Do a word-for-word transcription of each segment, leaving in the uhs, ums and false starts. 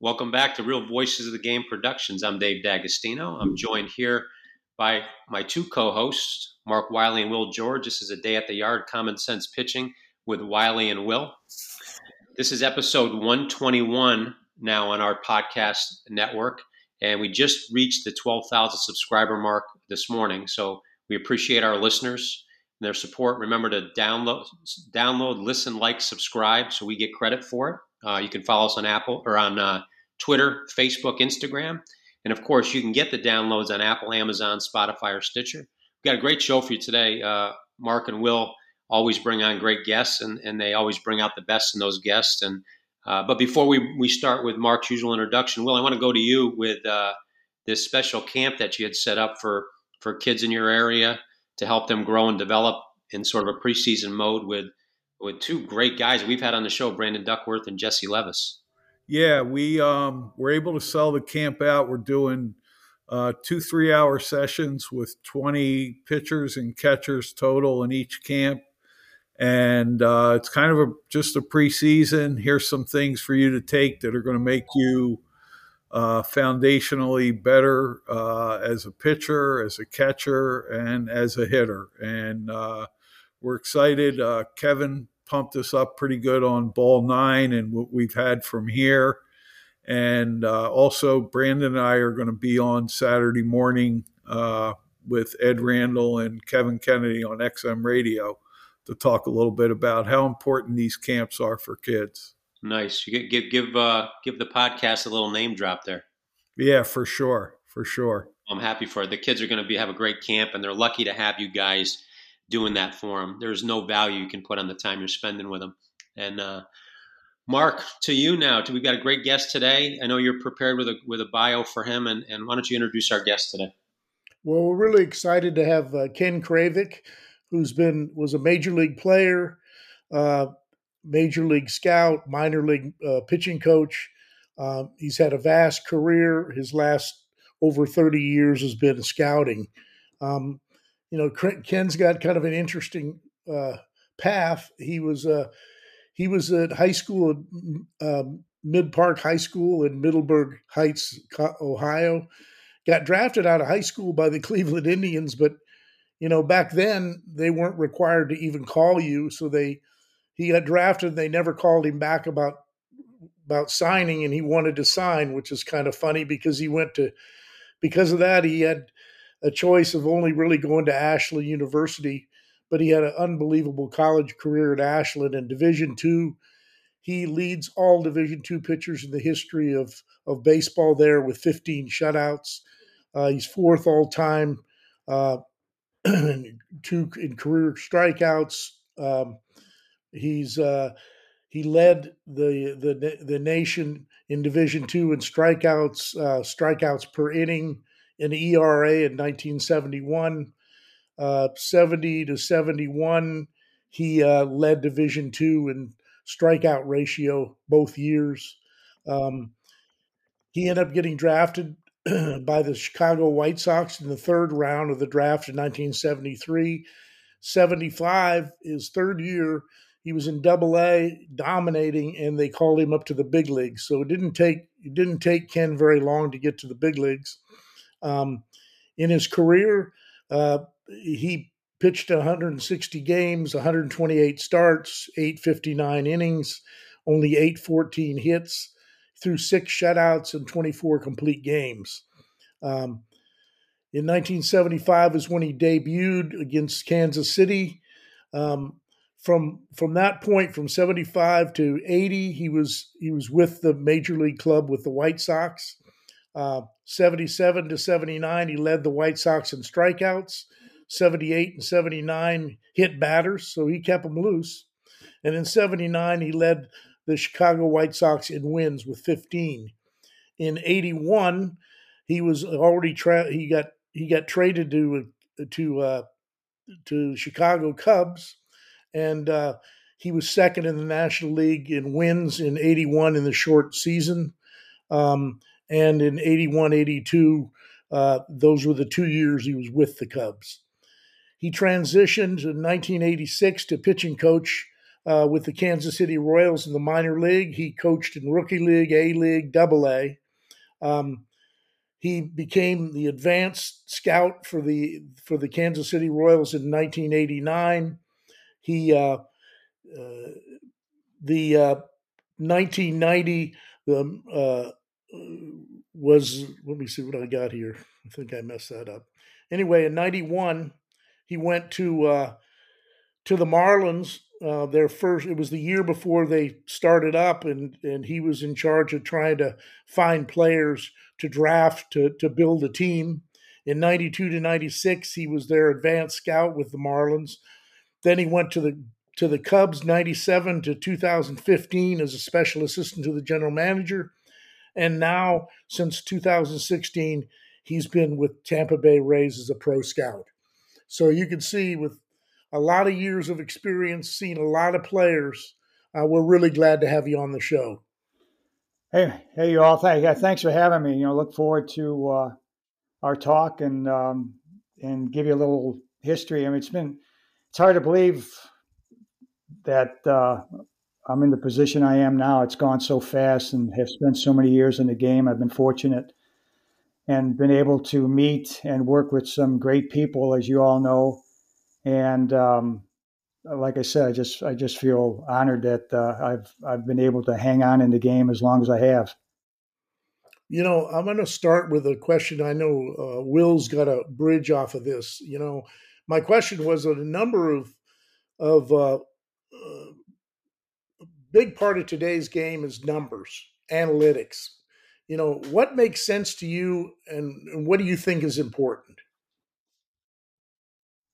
Welcome back to Real Voices of the Game Productions. I'm Dave D'Agostino. I'm joined here by my two co-hosts, Mark Wiley and Will George. This is a Day at the Yard, Common Sense Pitching with Wiley and Will. This is episode one twenty-one now on our podcast network, and we just reached the twelve thousand subscriber mark this morning. So we appreciate our listeners and their support. Remember to download, download, listen, like, subscribe, so we get credit for it. Uh, you can follow us on Apple or on uh, Twitter, Facebook, Instagram. And, of course, you can get the downloads on Apple, Amazon, Spotify, or Stitcher. We've got a great show for you today. Uh, Mark and Will always bring on great guests, and, and they always bring out the best in those guests. And uh, But before we, we start with Mark's usual introduction, Will, I want to go to you with uh, this special camp that you had set up for, for kids in your area to help them grow and develop in sort of a preseason mode with with two great guys we've had on the show, Brandon Duckworth and Jesse Levis. Yeah, we um, were able to sell the camp out. We're doing uh, two three-hour sessions with twenty pitchers and catchers total in each camp. And uh, it's kind of a, just a preseason. Here's some things for you to take that are going to make you uh, foundationally better uh, as a pitcher, as a catcher, and as a hitter. And uh, we're excited. Uh, Kevin pumped us up pretty good on Ball nine and what we've had from here. And uh, also Brandon and I are going to be on Saturday morning uh, with Ed Randall and Kevin Kennedy on X M Radio to talk a little bit about how important these camps are for kids. Nice. You give give uh, give the podcast a little name drop there. Yeah, for sure. For sure. I'm happy for it. The kids are going to be have a great camp, and they're lucky to have you guys doing that for them. There's no value you can put on the time you're spending with them. And uh, Mark, to you now. We've got a great guest today. I know you're prepared with a with a bio for him, and, and why don't you introduce our guest today? Well, we're really excited to have uh, Ken Kravec, who's been was a major league player, uh, major league scout, minor league uh, pitching coach. Uh, he's had a vast career. His last over thirty years has been scouting. Um, You know, Ken's got kind of an interesting uh, path. He was uh, he was at high school, uh, Mid Park High School in Middleburg Heights, Ohio. Got drafted out of high school by the Cleveland Indians, but you know back then they weren't required to even call you. So they he got drafted. They never called him back about about signing, and he wanted to sign, which is kind of funny because he went to because of that he had a choice of only really going to Ashland University, but he had an unbelievable college career at Ashland in Division two. He leads all Division two pitchers in the history of, of baseball there with fifteen shutouts. Uh, he's fourth all-time uh, two in career strikeouts. Um, he's uh, he led the the the nation in Division two in strikeouts, uh, strikeouts per inning. An E R A in nineteen seventy-one, uh, seventy to seventy-one, he uh, led Division two in strikeout ratio both years. Um, he ended up getting drafted by the Chicago White Sox in the third round of the draft in nineteen seventy-three. seventy-five, his third year, he was in Double A, dominating, and they called him up to the big leagues. So it didn't take it didn't take Ken very long to get to the big leagues. Um, in his career, uh, he pitched one hundred sixty games, one hundred twenty-eight starts, eight hundred fifty-nine innings, only eight hundred fourteen hits, through six shutouts and twenty-four complete games. Um, in nineteen seventy-five is when he debuted against Kansas City. Um, from from that point, from seventy-five to eighty, he was he was with the major league club with the White Sox. Uh, seventy-seven to seventy-nine, he led the White Sox in strikeouts. seventy-eight and seventy-nine hit batters, so he kept them loose. And in seventy-nine, he led the Chicago White Sox in wins with fifteen. In eighty-one, he was already tra- he got he got traded to to uh, to Chicago Cubs, and uh, he was second in the National League in wins in eighty-one in the short season. Um, And in eighty-one, eighty-two, uh, those were the two years he was with the Cubs. He transitioned in nineteen eighty-six to pitching coach uh, with the Kansas City Royals in the minor league. He coached in rookie league, A league, double A. Um, he became the advanced scout for the for the Kansas City Royals in nineteen eighty-nine. He uh, uh, the uh, nineteen ninety the uh, was let me see what I got here. I think I messed that up. Anyway, in ninety-one he went to uh, to the Marlins. Uh, their first, it was the year before they started up, and, and he was in charge of trying to find players to draft to, to build a team. In ninety-two to ninety-six, he was their advanced scout with the Marlins. Then he went to the to the Cubs ninety-seven to two thousand fifteen as a special assistant to the general manager, and now since two thousand sixteen, he's been with Tampa Bay Rays as a pro scout. So you can see with a lot of years of experience, seen a lot of players. Uh, we're really glad to have you on the show. Hey, hey, you all. Thank, thanks for having me. You know, look forward to uh, our talk and um, and give you a little history. I mean, it's been it's hard to believe that uh, I'm in the position I am now. It's gone so fast, and have spent so many years in the game. I've been fortunate and been able to meet and work with some great people, as you all know. And um, like I said, I just I just feel honored that uh, I've I've been able to hang on in the game as long as I have. You know, I'm going to start with a question. I know uh, Will's got a bridge off of this. You know, my question was that a number of of uh, uh, a big part of today's game is numbers, analytics. You know, what makes sense to you, and, and what do you think is important?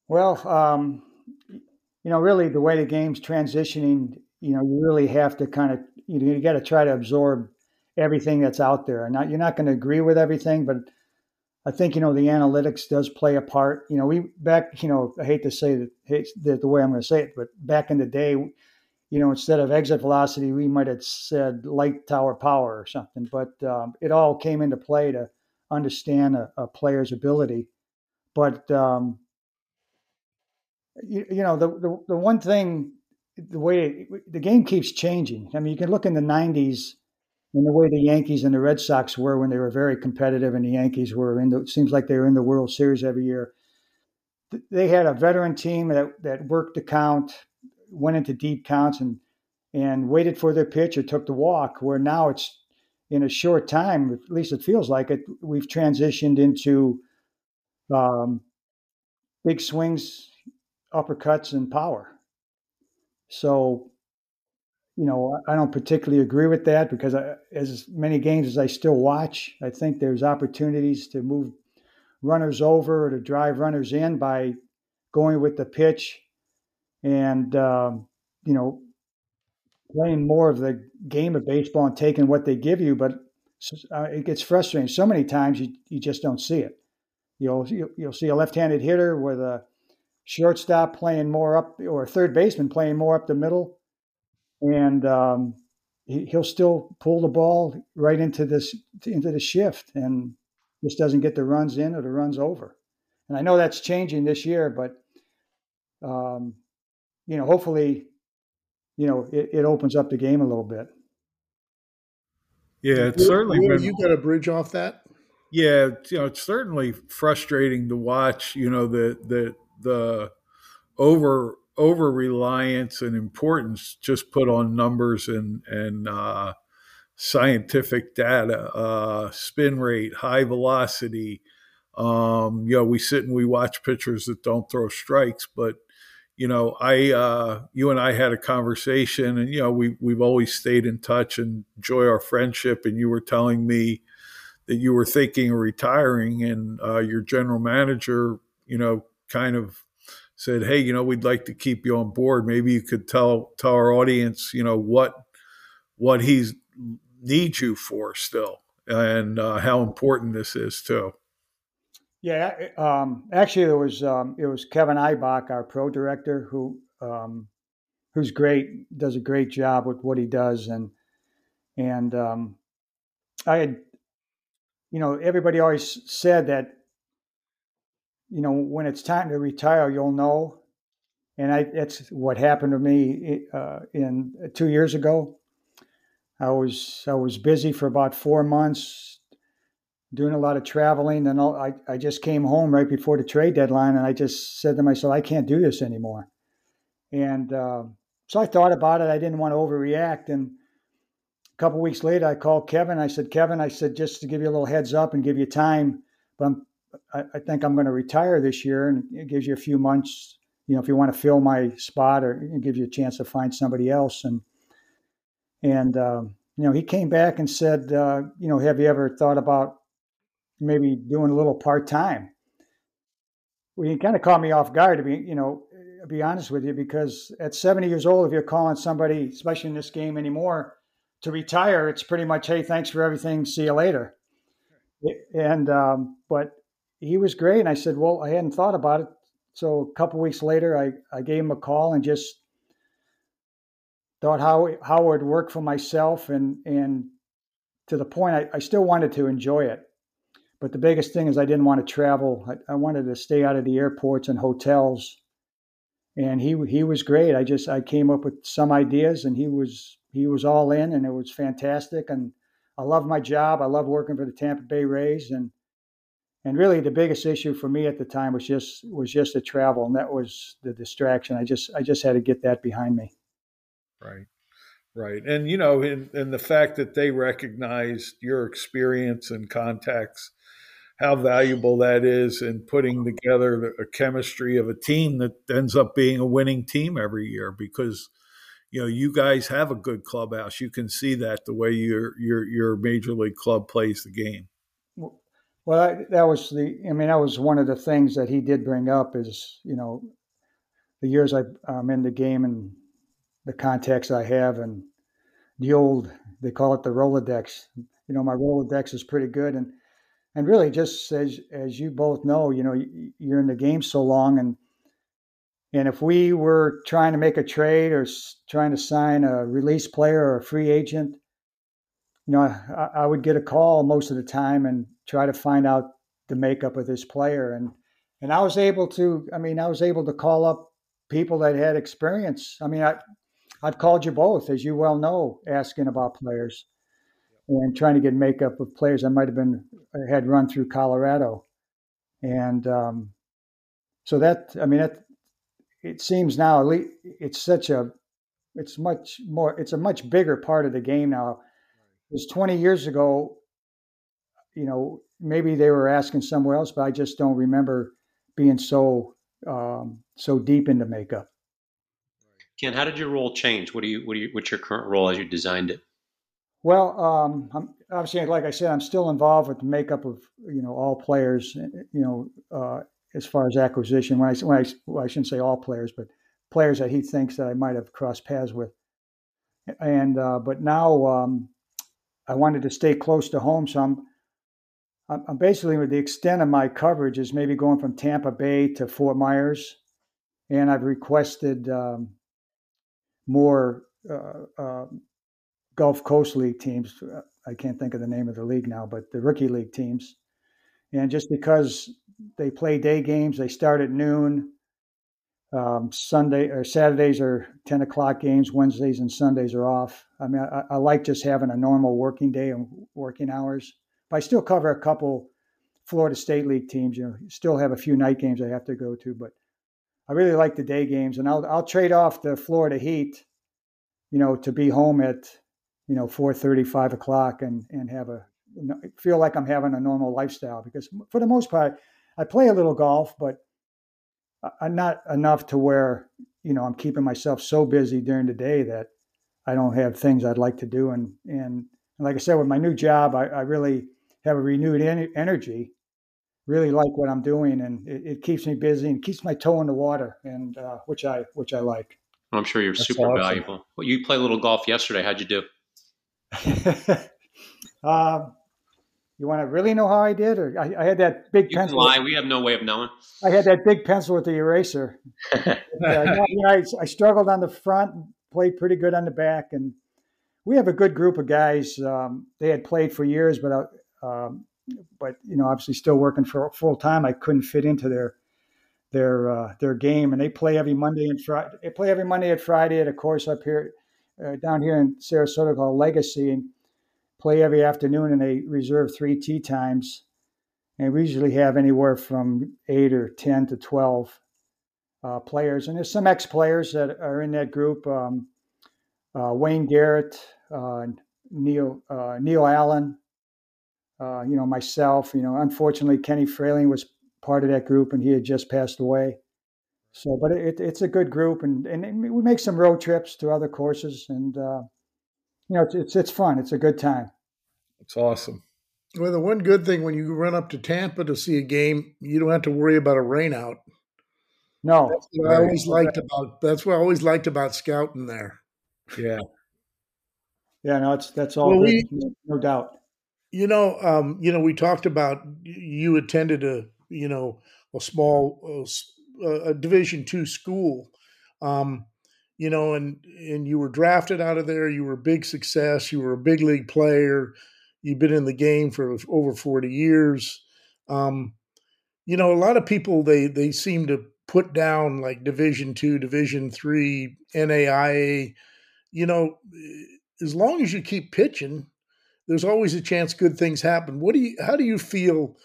Well, um, you know, really the way the game's transitioning, you know, you really have to kind of, you know, you got to try to absorb everything that's out there. And not, you're not going to agree with everything, but I think, you know, the analytics does play a part. You know, we back, you know, I hate to say that, hate the, the way I'm going to say it, but back in the day, you know, instead of exit velocity, we might have said light tower power or something, but um, it all came into play to understand a, a player's ability. But, um, You, you know, the, the the one thing, the way the game keeps changing. I mean, you can look in the nineties and the way the Yankees and the Red Sox were when they were very competitive, and the Yankees were in the, it seems like they were in the World Series every year. They had a veteran team that, that worked the count, went into deep counts and and waited for their pitch or took the walk, where now it's in a short time, at least it feels like it, we've transitioned into um, big swings, uppercuts and power. So, you know, I don't particularly agree with that because I, as many games as I still watch, I think there's opportunities to move runners over or to drive runners in by going with the pitch and, um, you know, playing more of the game of baseball and taking what they give you. But uh, it gets frustrating. So many times you, you just don't see it. You'll, you'll see a left-handed hitter with a shortstop playing more up, or third baseman playing more up the middle, and um, he, he'll still pull the ball right into this into the shift, and just doesn't get the runs in or the runs over. And I know that's changing this year, but um, you know, hopefully, you know, it, it opens up the game a little bit. Yeah, it's Will, certainly. Will, been... you got a bridge off that? Yeah, you know, it's certainly frustrating to watch. You know, the the. the over over reliance and importance just put on numbers and and uh, scientific data, uh, spin rate, high velocity. Um, you know, we sit and we watch pitchers that don't throw strikes, but you know, I uh, you and I had a conversation, and you know, we we've always stayed in touch and enjoy our friendship. And you were telling me that you were thinking of retiring, and uh, your general manager, you know, kind of said, hey, you know, we'd like to keep you on board. Maybe you could tell tell our audience, you know, what what he needs you for still, and uh, how important this is too. Yeah, um, actually, there was um, it was Kevin Ibach, our pro director, who um, who's great, does a great job with what he does, and and um, I had, you know, everybody always said that, you know, when it's time to retire, you'll know. And I, that's what happened to me uh, in uh, two years ago. I was I was busy for about four months, doing a lot of traveling, and all, I I just came home right before the trade deadline, and I just said to myself, I can't do this anymore. And uh, so I thought about it. I didn't want to overreact. And a couple of weeks later, I called Kevin. I said, Kevin, I said, just to give you a little heads up and give you time, but I'm, I, I think I'm going to retire this year, and it gives you a few months. You know, if you want to fill my spot, or it gives you a chance to find somebody else. And, and uh, you know, he came back and said, uh, you know, have you ever thought about maybe doing a little part-time? Well, he kind of caught me off guard, to be, you know, to be honest with you, because at seventy years old, if you're calling somebody, especially in this game anymore, to retire, it's pretty much, hey, thanks for everything. See you later. And, um, but he was great. And I said, well, I hadn't thought about it. So a couple of weeks later, I, I gave him a call and just thought how how it would work for myself. And and to the point, I, I still wanted to enjoy it. But the biggest thing is I didn't want to travel. I, I wanted to stay out of the airports and hotels. And he he was great. I just I came up with some ideas, and he was he was all in, and it was fantastic. And I love my job. I love working for the Tampa Bay Rays. And And really, the biggest issue for me at the time was just was just the travel, and that was the distraction. I just I just had to get that behind me. Right, right, and you know, and in, in the fact that they recognized your experience and contacts, how valuable that is in putting together a chemistry of a team that ends up being a winning team every year. Because you know, you guys have a good clubhouse. You can see that the way your your your major league club plays the game. Well, Well, I, that was the, I mean, that was one of the things that he did bring up is, you know, the years I, I'm in the game and the contacts I have and the old, they call it the Rolodex. You know, my Rolodex is pretty good. And, and really just as, as you both know, you know, you're in the game so long. And, and if we were trying to make a trade or trying to sign a release player or a free agent, you know, I, I would get a call most of the time and try to find out the makeup of this player. And and I was able to, I mean, I was able to call up people that had experience. I mean, I, I've called you both, as you well know, asking about players and trying to get makeup of players. I might have been, I had run through Colorado. And um, so that, I mean, that, it seems now, at least it's such a, it's much more, it's a much bigger part of the game now. It was twenty years ago, you know, maybe they were asking somewhere else, but I just don't remember being so um, so deep into makeup. Ken, how did your role change? What do you what do you what's your current role as you designed it? Well, um, I'm obviously, like I said, I'm still involved with the makeup of, you know, all players. You know, uh, as far as acquisition, when I when I, well, I shouldn't say all players, but players that he thinks that I might have crossed paths with. And uh, but now um, I wanted to stay close to home, so I'm. I'm basically, with the extent of my coverage is maybe going from Tampa Bay to Fort Myers, and I've requested um, more uh, uh, Gulf Coast League teams. I can't think of the name of the league now, but the rookie league teams. And just because they play day games, they start at noon. Um, Sunday or Saturdays are ten o'clock games. Wednesdays and Sundays are off. I mean, I, I like just having a normal working day and working hours. I still cover a couple Florida State League teams. You know, still have a few night games I have to go to, but I really like the day games, and I'll I'll trade off the Florida heat, you know, to be home at, you know, four thirty, five o'clock, and and have a feel like I'm having a normal lifestyle, because for the most part I play a little golf, but I'm not enough to where, you know, I'm keeping myself so busy during the day that I don't have things I'd like to do, and and like I said, with my new job, I, I really have a renewed en- energy, really like what I'm doing, and it, it keeps me busy and keeps my toe in the water, and uh, which I which I like. Well, I'm sure you're That's super awesome. Valuable. Well, you played a little golf yesterday. How'd you do? uh, you want to really know how I did? Or I, I had that big you pencil. Can lie. With, we have no way of knowing. I had that big pencil with the eraser. uh, you know, I, I struggled on the front, played pretty good on the back, and we have a good group of guys. Um, they had played for years, but I, Um, but, you know, obviously still working for full time, I couldn't fit into their their uh, their game, and they play every Monday and Friday. They play every Monday and Friday at a course up here, uh, down here in Sarasota called Legacy, and play every afternoon. And they reserve three tee times, and we usually have anywhere from eight or ten to twelve uh, players. And there's some ex-players that are in that group: um, uh, Wayne Garrett, uh, Neil uh, Neil Allen, uh, you know, myself. You know, unfortunately, Kenny Frayling was part of that group, and he had just passed away. So, but it, it's a good group, and, and we make some road trips to other courses, and uh, you know, it's, it's it's fun. It's a good time. It's awesome. Well, the one good thing when you run up to Tampa to see a game, you don't have to worry about a rainout. No, that's what I always liked about. That's what I always liked about scouting there. Yeah, yeah, no, it's that's all well, good, we, no, no doubt. You know, um, you know, we talked about you attended a. you know, a small, uh, a Division two school, um, you know, and, and you were drafted out of there. You were a big success. You were a big league player. You've been in the game for over forty years. Um, you know, a lot of people, they, they seem to put down like Division two, Division three, N A I A, you know, as long as you keep pitching, there's always a chance good things happen. What do you, how do you feel,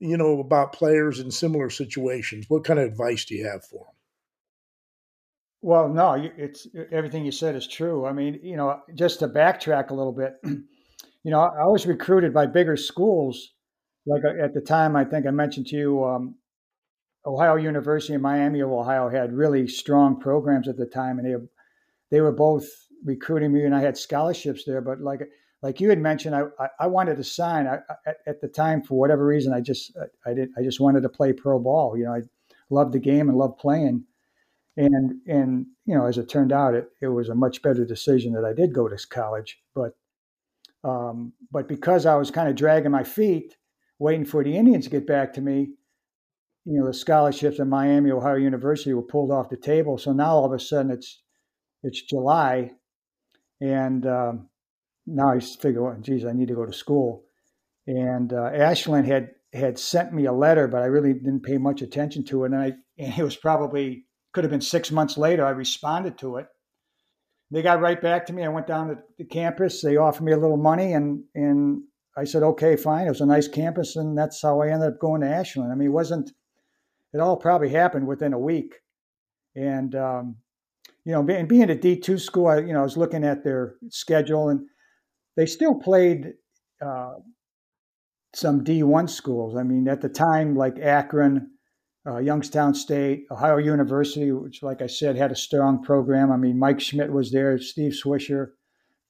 you know, about players in similar situations? What kind of advice do you have for them? Well, no, it's everything you said is true. I mean, you know, just to backtrack a little bit, you know, I was recruited by bigger schools. Like at the time, I think I mentioned to you, um, Ohio University and Miami of Ohio had really strong programs at the time. And they, they were both recruiting me, and I had scholarships there, but like, Like you had mentioned, I, I wanted to sign. I, I, at the time, for whatever reason, I just I, I did I just wanted to play pro ball. You know, I loved the game and loved playing, and and you know, as it turned out, it it was a much better decision that I did go to college. But um, but because I was kind of dragging my feet, waiting for the Indians to get back to me, you know, the scholarships at Miami, Ohio University were pulled off the table. So now all of a sudden, it's it's July, and um, now I figure, well, geez, I need to go to school. And uh, Ashland had had sent me a letter, but I really didn't pay much attention to it. And, I, and it was probably, could have been six months later, I responded to it. They got right back to me. I went down to the campus. They offered me a little money, and and I said, okay, fine. It was a nice campus, and that's how I ended up going to Ashland. I mean, it wasn't, it all probably happened within a week. And, um, you know, and being at D two school, I, you know, I was looking at their schedule, and they still played uh, some D one schools. I mean, at the time, like Akron, uh, Youngstown State, Ohio University, which, like I said, had a strong program. I mean, Mike Schmidt was there, Steve Swisher,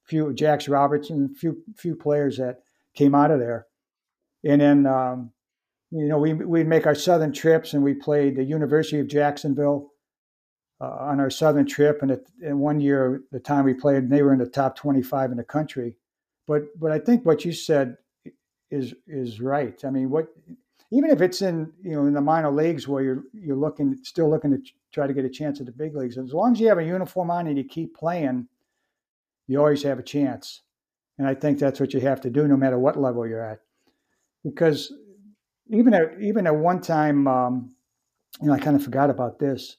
few Jax Robertson, few few players that came out of there. And then, um, you know, we we'd make our southern trips, and we played the University of Jacksonville uh, on our southern trip. And, it, and one year, the time we played, they were in the top twenty-five in the country. But but I think what you said is is right. I mean, what even if it's in you know in the minor leagues where you're you're looking still looking to try to get a chance at the big leagues, as long as you have a uniform on and you keep playing, you always have a chance. And I think that's what you have to do, no matter what level you're at. Because even at even at one time, um, you know, I kind of forgot about this.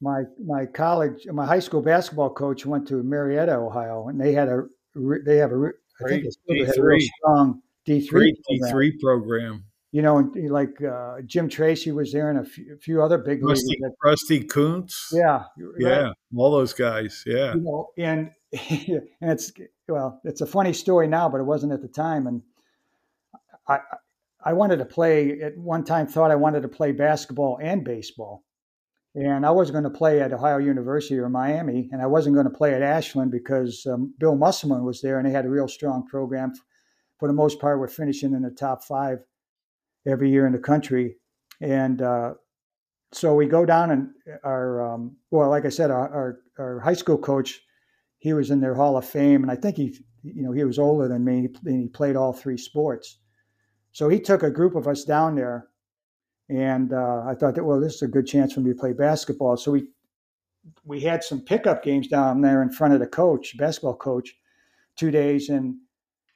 My my college, my high school basketball coach went to Marietta, Ohio, and they had a they have a I think it's D three. A real strong D three Great program. D three program. You know, and like uh, Jim Tracy was there, and a few, a few other big leaguers. Rusty Kuntz. Yeah, yeah, right. All those guys. Yeah, you know, and and it's well, it's a funny story now, but it wasn't at the time. And I I wanted to play at one time. Thought I wanted to play basketball and baseball, and I wasn't going to play at Ohio University or Miami, and I wasn't going to play at Ashland because um, Bill Musselman was there, and they had a real strong program. For the most part, we're finishing in the top five every year in the country. And uh, so we go down, and our um, well, like I said, our, our our high school coach, he was in their Hall of Fame, and I think he, you know, he was older than me, and he played all three sports. So he took a group of us down there. And uh, I thought that, well, this is a good chance for me to play basketball. So we we had some pickup games down there in front of the coach, basketball coach, two days. And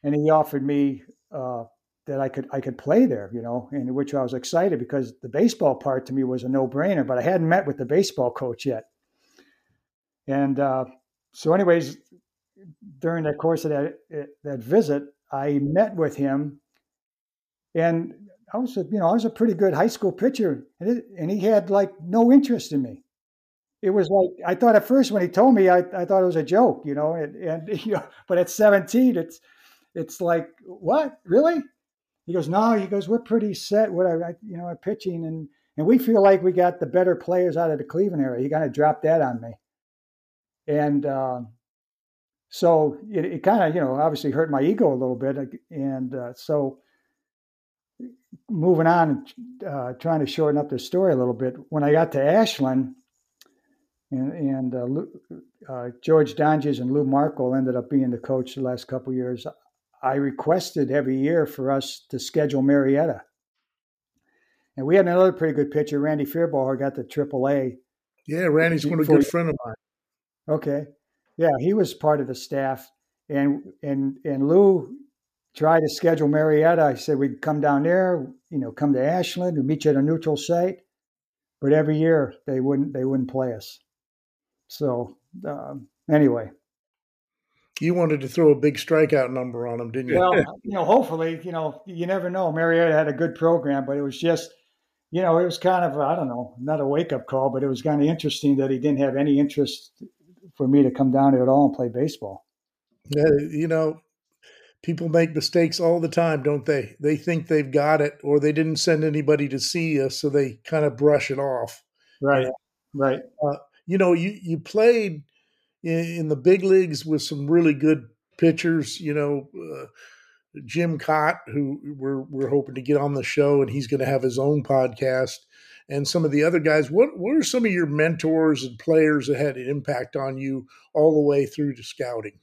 and he offered me uh, that I could I could play there, you know, and which I was excited because the baseball part to me was a no-brainer, but I hadn't met with the baseball coach yet. And uh, so anyways, during the course of that that visit, I met with him, and I was a, you know, I was a pretty good high school pitcher, and, it, and he had like no interest in me. It was like, I thought at first when he told me, I, I thought it was a joke, you know, and, and you know, but at seventeen, it's, it's like, what, really? He goes, no, he goes, we're pretty set with our, you know, our pitching, and, and we feel like we got the better players out of the Cleveland area. He kind of dropped that on me. And uh, so it, it kind of, you know, obviously hurt my ego a little bit. And uh, so moving on, uh, trying to shorten up the story a little bit, when I got to Ashland, And, and uh, uh, George Donges and Lou Markle ended up being the coach the last couple of years. I requested every year for us to schedule Marietta. And we had another pretty good pitcher, Randy Fairball, who got to triple A. Yeah, Randy's one of a good friend of mine. Okay. Yeah, he was part of the staff. And and and Lou tried to schedule Marietta. I said, we'd come down there, you know, come to Ashland, we'd meet you at a neutral site. But every year they wouldn't they wouldn't play us. So um, anyway, you wanted to throw a big strikeout number on them, didn't you? Well, you know, hopefully, you know, you never know. Marietta had a good program, but it was just, you know, it was kind of, I don't know, not a wake up call, but it was kind of interesting that he didn't have any interest for me to come down here at all and play baseball. Yeah, you know, people make mistakes all the time, don't they? They think they've got it, or they didn't send anybody to see us, so they kind of brush it off. Right, uh, right. Uh, You know, you, you played in, in the big leagues with some really good pitchers, you know, uh, Jim Kaat, who we're, we're hoping to get on the show, and he's going to have his own podcast, and some of the other guys. What, what are some of your mentors and players that had an impact on you all the way through to scouting?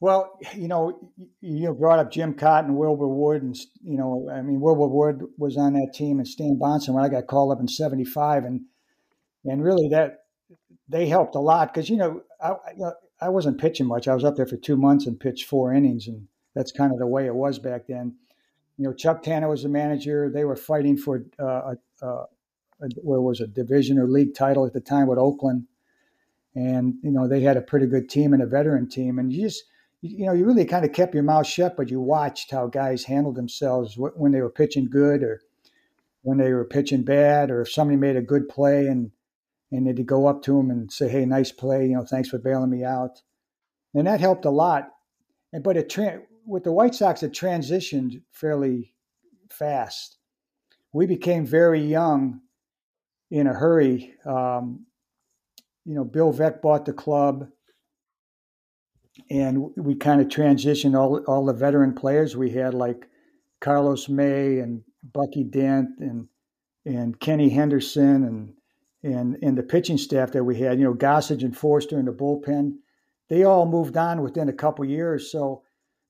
Well, you know, you brought up Jim Kaat and Wilbur Wood, and, you know, I mean, Wilbur Wood was on that team, and Stan Bonson when I got called up in seventy-five, and And really, that they helped a lot because, you know, I I wasn't pitching much. I was up there for two months and pitched four innings, and that's kind of the way it was back then. You know, Chuck Tanner was the manager. They were fighting for uh, a, a, what was a division or league title at the time with Oakland, and you know they had a pretty good team and a veteran team. And you just, you know, you really kind of kept your mouth shut, but you watched how guys handled themselves when they were pitching good or when they were pitching bad, or if somebody made a good play and And they'd go up to him and say, hey, nice play. You know, thanks for bailing me out. And that helped a lot. And But it tra- with the White Sox, it transitioned fairly fast. We became very young in a hurry. Um, you know, Bill Veeck bought the club. And we kind of transitioned all, all the veteran players we had, like Carlos May and Bucky Dent and and Kenny Henderson and And, and the pitching staff that we had, you know, Gossage and Forster in the bullpen, they all moved on within a couple of years. So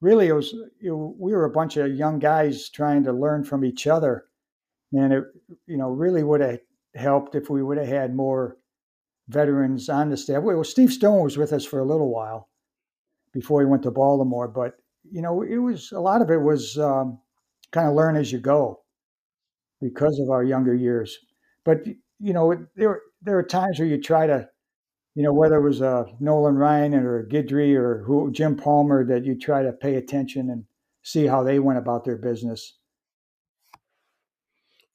really it was, it, we were a bunch of young guys trying to learn from each other. And it, you know, really would have helped if we would have had more veterans on the staff. Well, Steve Stone was with us for a little while before he went to Baltimore, but you know, it was, a lot of it was um, kind of learn as you go because of our younger years. But you know, there there are times where you try to, you know, whether it was uh, Nolan Ryan or Guidry or who, Jim Palmer, that you try to pay attention and see how they went about their business.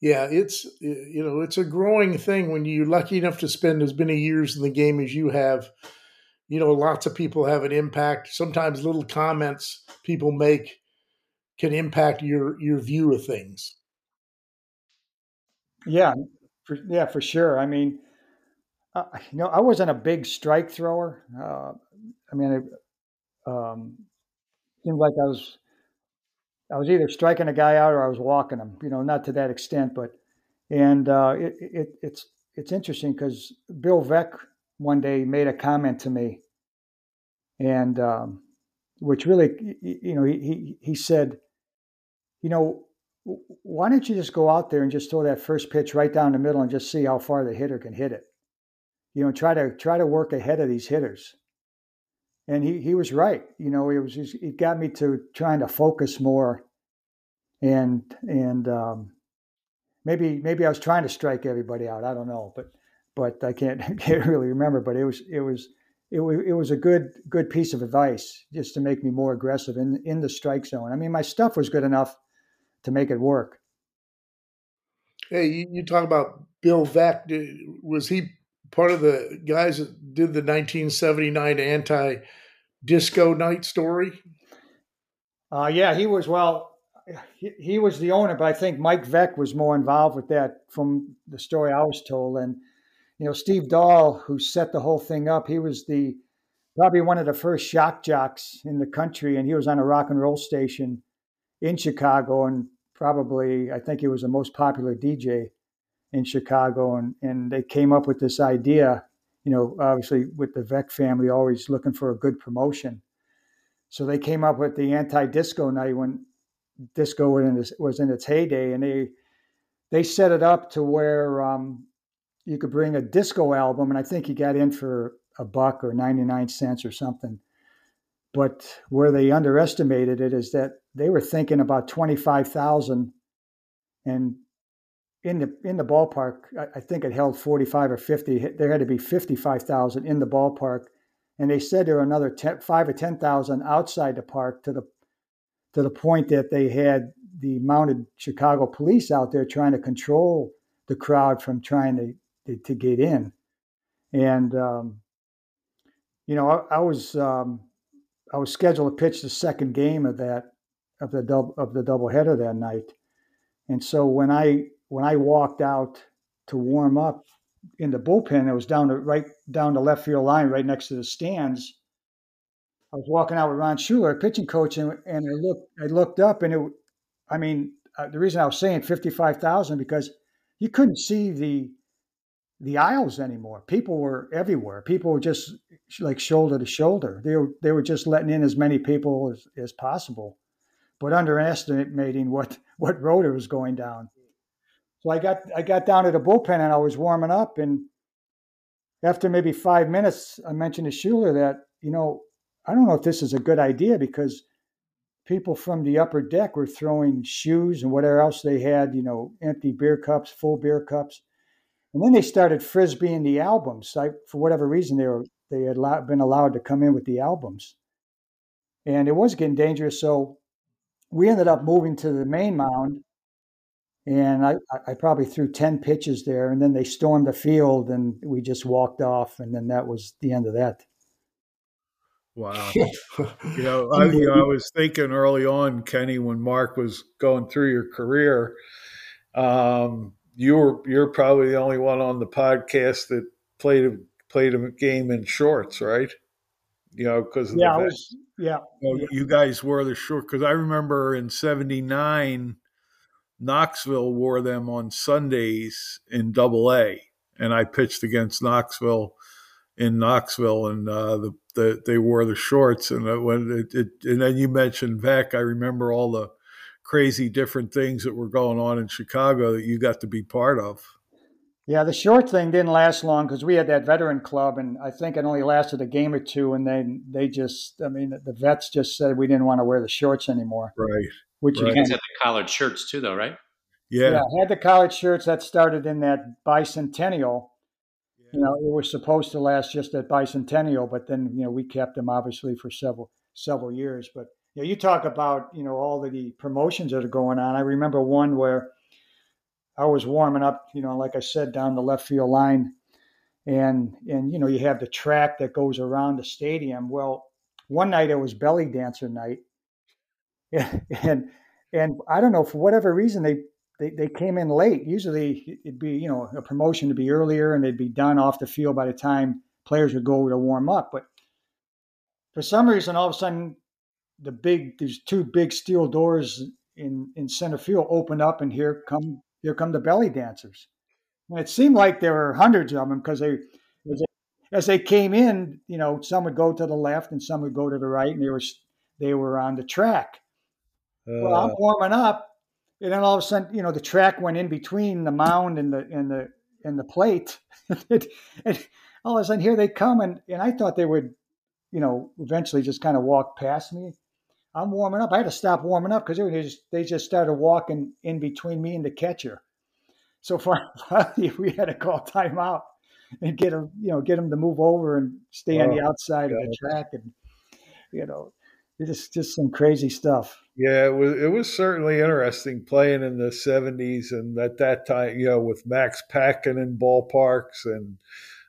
Yeah, it's, you know, it's a growing thing when you're lucky enough to spend as many years in the game as you have. You know, lots of people have an impact. Sometimes little comments people make can impact your, your view of things. Yeah. For, yeah, for sure. I mean, uh, you know, I wasn't a big strike thrower. Uh, I mean, it um, seemed like I was, I was either striking a guy out or I was walking him. You know, not to that extent, but and uh, it, it it's it's interesting because Bill Veeck one day made a comment to me, and um, which really, you know, he he, he said, you know, why don't you just go out there and just throw that first pitch right down the middle and just see how far the hitter can hit it? You know, try to try to work ahead of these hitters. And he, he was right. You know, it was just, it got me to trying to focus more and and um, maybe maybe I was trying to strike everybody out. I don't know, but but I can't I can't really remember. But it was it was it was it was a good good piece of advice just to make me more aggressive in in the strike zone. I mean, my stuff was good enough to make it work. Hey, you, you talk about Bill Veeck. Was he part of the guys that did the nineteen seventy-nine anti-disco night story? Uh, yeah, he was, well, he, he was the owner, but I think Mike Veeck was more involved with that from the story I was told. And, you know, Steve Dahl, who set the whole thing up, he was the probably one of the first shock jocks in the country, and he was on a rock and roll station in Chicago, and probably, I think he was the most popular D J in Chicago, and, and they came up with this idea, you know, obviously with the Veeck family always looking for a good promotion. So they came up with the anti-disco night when disco was in its, was in its heyday, and they they set it up to where um, you could bring a disco album, and I think you got in for a buck or ninety-nine cents or something. But where they underestimated it is that they were thinking about twenty-five thousand, and in the in the ballpark, I, I think it held forty-five or fifty. There had to be fifty-five thousand in the ballpark, and they said there were another ten, five or ten thousand outside the park. To the to the point that they had the mounted Chicago police out there trying to control the crowd from trying to to, to get in. And um, you know, I, I was um, I was scheduled to pitch the second game of that of the double of the doubleheader that night, and so when I When I walked out to warm up in the bullpen, it was down to right down the left field line, right next to the stands. I was walking out with Ron Schuler, pitching coach, and, and I looked. I looked up, and it. I mean, uh, the reason I was saying fifty-five thousand because you couldn't see the the aisles anymore. People were everywhere. People were just like shoulder to shoulder. They were they were just letting in as many people as, as possible, but underestimating what what road it was going down. So I got I got down to the bullpen and I was warming up, and after maybe five minutes, I mentioned to Schuler that, you know, I don't know if this is a good idea because people from the upper deck were throwing shoes and whatever else they had, you know, empty beer cups, full beer cups, and then they started frisbeeing the albums. I, for whatever reason, they were they had been allowed to come in with the albums, and it was getting dangerous. So we ended up moving to the main mound. And I, I probably threw ten pitches there, and then they stormed the field, and we just walked off, and then that was the end of that. Wow. you, know, I, you know, I was thinking early on, Kenny, when Mark was going through your career, um, you were you're probably the only one on the podcast that played a, played a game in shorts, right? You know, because of yeah, the was, yeah, you, know, you guys wore the short. Because I remember in seventy-nine. Knoxville wore them on Sundays in Double A, and I pitched against Knoxville in Knoxville, and uh, the, the they wore the shorts. And it, when it, it, and then you mentioned Veeck, I remember all the crazy different things that were going on in Chicago that you got to be part of. Yeah, the short thing didn't last long because we had that veteran club, and I think it only lasted a game or two, and then they just, I mean, the vets just said we didn't want to wear the shorts anymore. Right. Which right. You guys had the collared shirts too, though, right? Yeah, yeah. I had the collared shirts that started in that bicentennial. Yeah. You know, it was supposed to last just that bicentennial, but then you know we kept them obviously for several several years. But yeah, you talk about you know all of the promotions that are going on. I remember one where I was warming up, you know, like I said, down the left field line, and and you know you have the track that goes around the stadium. Well, one night it was belly dancer night. And and I don't know, for whatever reason, they, they, they came in late. Usually it'd be, you know, a promotion to be earlier and they'd be done off the field by the time players would go to warm up. But for some reason, all of a sudden, the big, these two big steel doors in, in center field opened up and here come here come the belly dancers. And it seemed like there were hundreds of them because they, as they, as they came in, you know, some would go to the left and some would go to the right, and they were, they were on the track. Well, I'm warming up, and then all of a sudden, you know, the track went in between the mound and the and the and the plate, and all of a sudden here they come, and, and I thought they would, you know, eventually just kind of walk past me. I'm warming up. I had to stop warming up because they just, they just started walking in between me and the catcher. So finally, we had to call timeout and get him, you know, get him to move over and stay oh, on the outside God. of the track, and you know, just just some crazy stuff. Yeah, it was it was certainly interesting playing in the seventies, and at that time, you know, with Max Packin in ballparks, and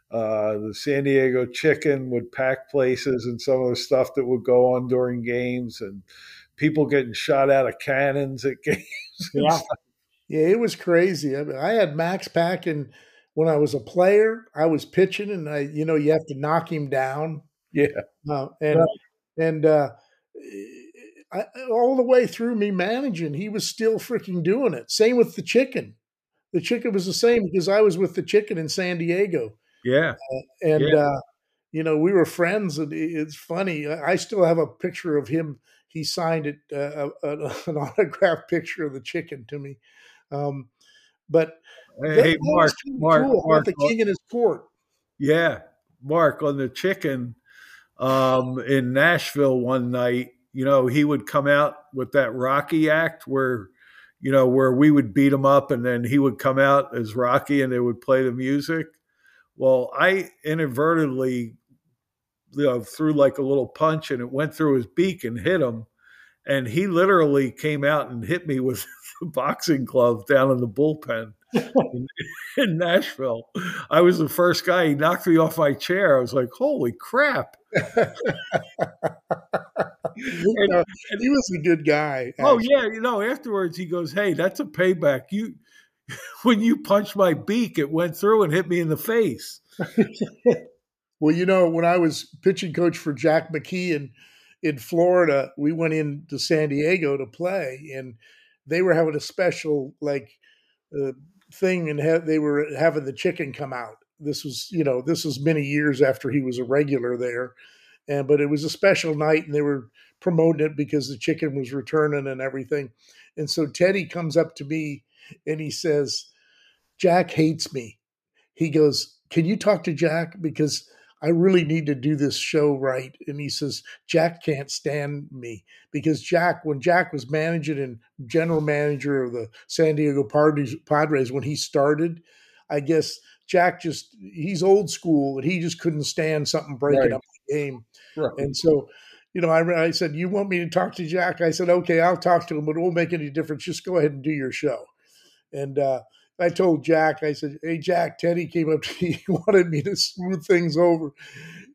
uh, the San Diego Chicken would pack places, and some of the stuff that would go on during games, and people getting shot out of cannons at games. Yeah, yeah, it was crazy. I mean, I had Max Packin when I was a player. I was pitching, and I, you know, you have to knock him down. Yeah, uh, and right. and. uh I, all the way through me managing, he was still freaking doing it. Same with the Chicken. The Chicken was the same because I was with the Chicken in San Diego. Yeah. Uh, and, yeah. Uh, you know, we were friends. And it's funny. I still have a picture of him. He signed it, uh, a, a, an autographed picture of the Chicken to me. Um, but hey, that, Mark, that Mark, cool. Mark, the King in his court. Yeah. Mark, on the Chicken um, in Nashville one night, you know, he would come out with that Rocky act where, you know, where we would beat him up and then he would come out as Rocky and they would play the music. Well, I inadvertently, you know, threw like a little punch and it went through his beak and hit him. And he literally came out and hit me with a boxing glove down in the bullpen in, in Nashville. I was the first guy. He knocked me off my chair. I was like, holy crap. And, uh, and he was a good guy. Actually. Oh yeah, you know. Afterwards, he goes, "Hey, that's a payback. You, when you punched my beak, it went through and hit me in the face." Well, you know, when I was pitching coach for Jack McKee in, in Florida, we went into San Diego to play, and they were having a special like uh, thing, and ha- they were having the Chicken come out. This was, you know, this was many years after he was a regular there. And, but it was a special night, and they were promoting it because the Chicken was returning and everything. And so Teddy comes up to me, and he says, Jack hates me. He goes, can you talk to Jack? Because I really need to do this show right. And he says, Jack can't stand me. Because Jack, when Jack was managing and general manager of the San Diego Padres, when he started, I guess Jack just, he's old school, and he just couldn't stand something breaking right. up. Game. Right. And so, you know, I, I said, you want me to talk to Jack? I said, okay, I'll talk to him, but it won't make any difference. Just go ahead and do your show. And uh, I told Jack, I said, hey, Jack, Teddy came up to me. He wanted me to smooth things over.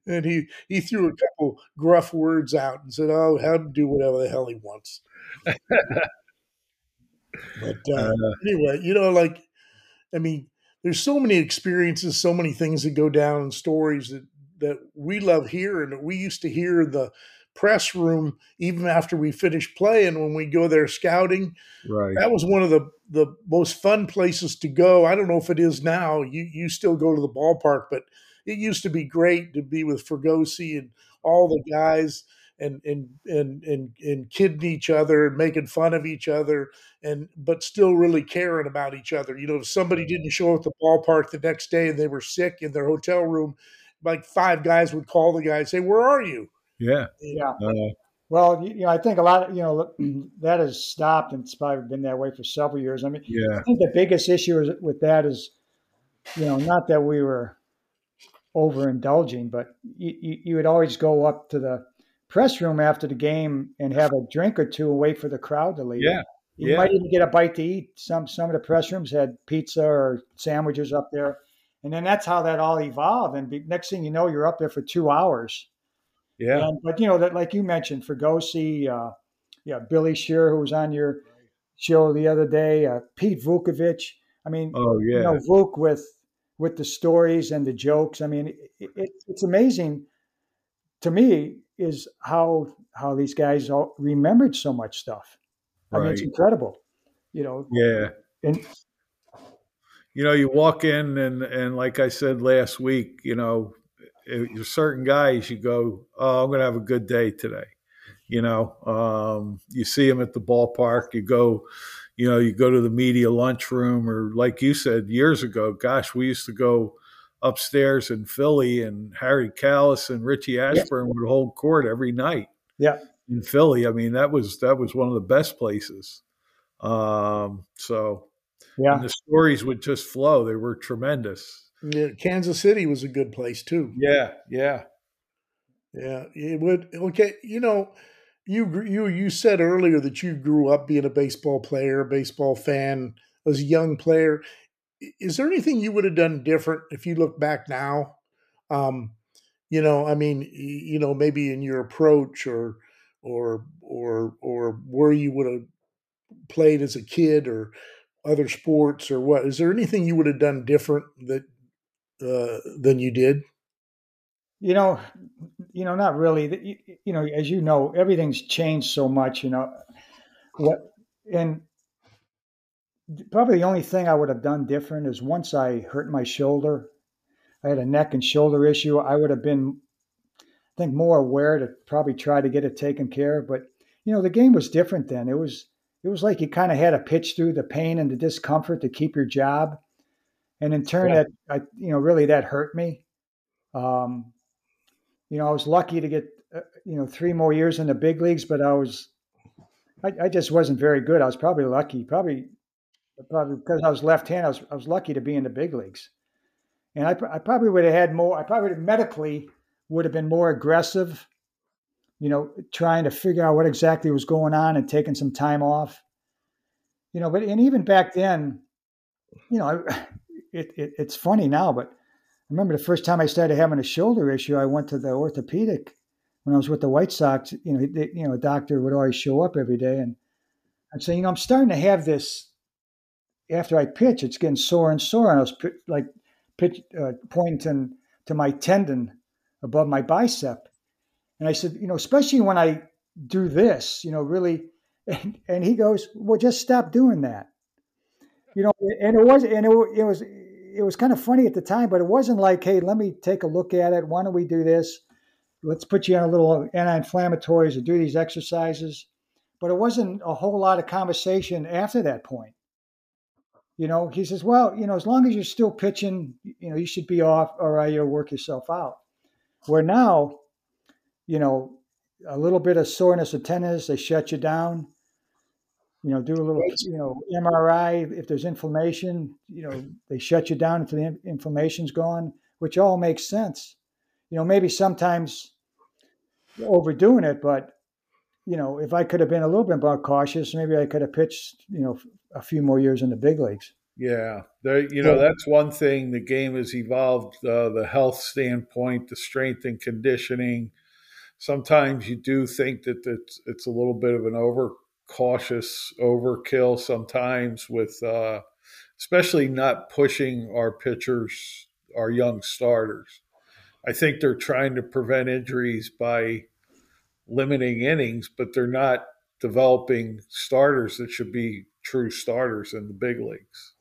And he, he threw a couple gruff words out and said, oh, have him do whatever the hell he wants. But uh, uh, anyway, you know, like, I mean, there's so many experiences, so many things that go down and stories that, that we love here, and we used to hear the press room even after we finished playing when we go there scouting. Right. That was one of the, the most fun places to go. I don't know if it is now. You you still go to the ballpark, but it used to be great to be with Fregosi and all the guys and and and and and kidding each other and making fun of each other, and but still really caring about each other. You know, if somebody didn't show up at the ballpark the next day and they were sick in their hotel room, like five guys would call the guy and say, where are you? Yeah. Yeah. Uh, well, you know, I think a lot of, you know, that has stopped, and it's probably been that way for several years. I mean, yeah. I think the biggest issue is, with that is, you know, not that we were overindulging, but you, you, you would always go up to the press room after the game and have a drink or two and wait for the crowd to leave. Yeah. You yeah. might even get a bite to eat. Some, some of the press rooms had pizza or sandwiches up there. And then that's how that all evolved. And be, next thing you know, you're up there for two hours. Yeah. And, but, you know, that, like you mentioned, Fregosi, uh, yeah, Billy Shear, who was on your show the other day, uh, Pete Vukovich. I mean, oh, yeah. you know, Vuk with with the stories and the jokes. I mean, it, it, it's amazing to me is how how these guys all remembered so much stuff. Right. I mean, it's incredible, you know. Yeah. And you know, you walk in and, and like I said last week, you know, you're certain guys, you go, oh, I'm going to have a good day today. You know, um, you see them at the ballpark, you go, you know, you go to the media lunchroom, or like you said years ago, gosh, we used to go upstairs in Philly, and Harry Callis and Richie Ashburn yeah. would hold court every night. Yeah. in Philly. I mean, that was that was one of the best places. Um, so, yeah, and the stories would just flow. They were tremendous. Yeah, Kansas City was a good place too. Yeah, yeah, yeah. It would. Okay, you know, you you you said earlier that you grew up being a baseball player, a baseball fan, as a young player. Is there anything you would have done different if you look back now? Um, you know, I mean, you know, maybe in your approach or or or or where you would have played as a kid or other sports or what? Is there anything you would have done different that uh, than you did? You know, you know, not really. You, you know, as you know, everything's changed so much. You know, what and. Probably the only thing I would have done different is once I hurt my shoulder, I had a neck and shoulder issue. I would have been, I think, more aware to probably try to get it taken care of. But, you know, the game was different then. It was it was like you kind of had to pitch through the pain and the discomfort to keep your job. And in turn, yeah. that, I, you know, really that hurt me. Um, you know, I was lucky to get, uh, you know, three more years in the big leagues, but I was, I, I just wasn't very good. I was probably lucky, probably. Probably because I was left-handed, I was, I was lucky to be in the big leagues. And I, I probably would have had more, I probably would have medically would have been more aggressive, you know, trying to figure out what exactly was going on and taking some time off. You know, but and even back then, you know, it, it it's funny now, but I remember the first time I started having a shoulder issue, I went to the orthopedic when I was with the White Sox. You know, they, you know, a doctor would always show up every day. And I'd say, you know, I'm starting to have this. After I pitch, it's getting sore and sore. And I was like pitch, uh, pointing to my tendon above my bicep. And I said, you know, especially when I do this, you know, really. And, and he goes, well, just stop doing that. You know, and it was, and it, it was, it was kind of funny at the time, but it wasn't like, hey, let me take a look at it. Why don't we do this? Let's put you on a little anti-inflammatories or do these exercises. But it wasn't a whole lot of conversation after that point. You know, he says, well, you know, as long as you're still pitching, you know, you should be off or uh, you'll work yourself out. Where now, you know, a little bit of soreness or tenderness, they shut you down, you know, do a little, you know, M R I. If there's inflammation, you know, they shut you down until the inflammation's gone, which all makes sense. You know, maybe sometimes overdoing it, but, you know, if I could have been a little bit more cautious, maybe I could have pitched, you know, a few more years in the big leagues. Yeah. There, you know, that's one thing. The game has evolved, uh, the health standpoint, the strength and conditioning. Sometimes you do think that it's, it's a little bit of an overcautious overkill sometimes with, uh, especially not pushing our pitchers, our young starters. I think they're trying to prevent injuries by limiting innings, but they're not developing starters that should be true starters in the big leagues.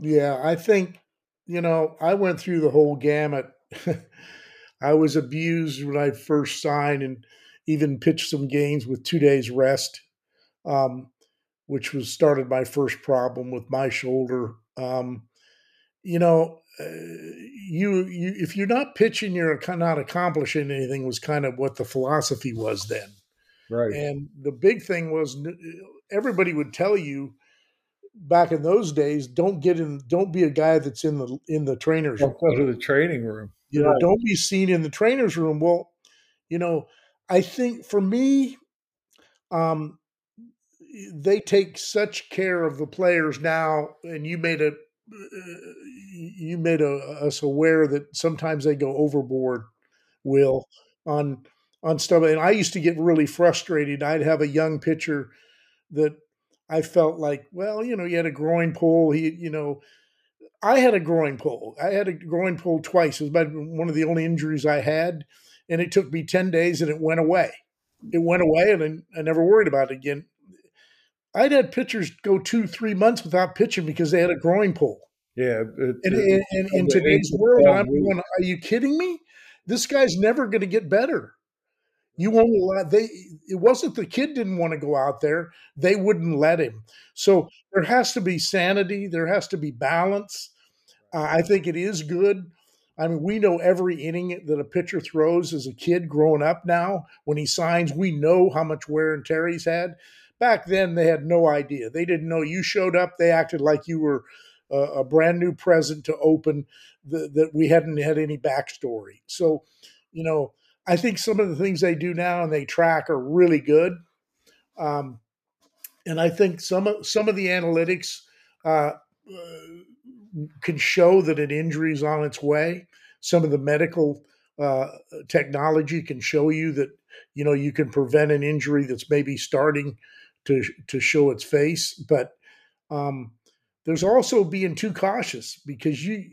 Yeah, I think, you know, I went through the whole gamut. I was abused when I first signed and even pitched some games with two days rest, um, which was started my first problem with my shoulder. Um, you know, uh, you, you if you're not pitching, you're not accomplishing anything was kind of what the philosophy was then. Right. And the big thing was everybody would tell you back in those days, don't get in, don't be a guy that's in the, in the trainer's room. Go to the training room. You know, don't be seen in the trainer's room. Well, you know, I think for me, um, they take such care of the players now. And you made a, you made a, us aware that sometimes they go overboard, Will, on, on stuff. And I used to get really frustrated. I'd have a young pitcher that I felt like, well, you know, he had a groin pull. He, you know, I had a groin pull. I had a groin pull twice. It was about one of the only injuries I had. And it took me ten days and it went away. It went away and I never worried about it again. I'd had pitchers go two, three months without pitching because they had a groin pull. Yeah. It, and it, and, and in today's world, I'm going, are you kidding me? This guy's never going to get better. You won't allow they. It wasn't the kid didn't want to go out there; they wouldn't let him. So there has to be sanity. There has to be balance. Uh, I think it is good. I mean, we know every inning that a pitcher throws as a kid growing up now. When he signs, we know how much wear and tear he's had. Back then, they had no idea. They didn't know you showed up. They acted like you were a, a brand new present to open, the, that we hadn't had any backstory. So, you know, I think some of the things they do now and they track are really good. Um, and I think some of, some of the analytics uh, uh, can show that an injury is on its way. Some of the medical uh, technology can show you that, you know, you can prevent an injury that's maybe starting to to show its face. But um, there's also being too cautious, because you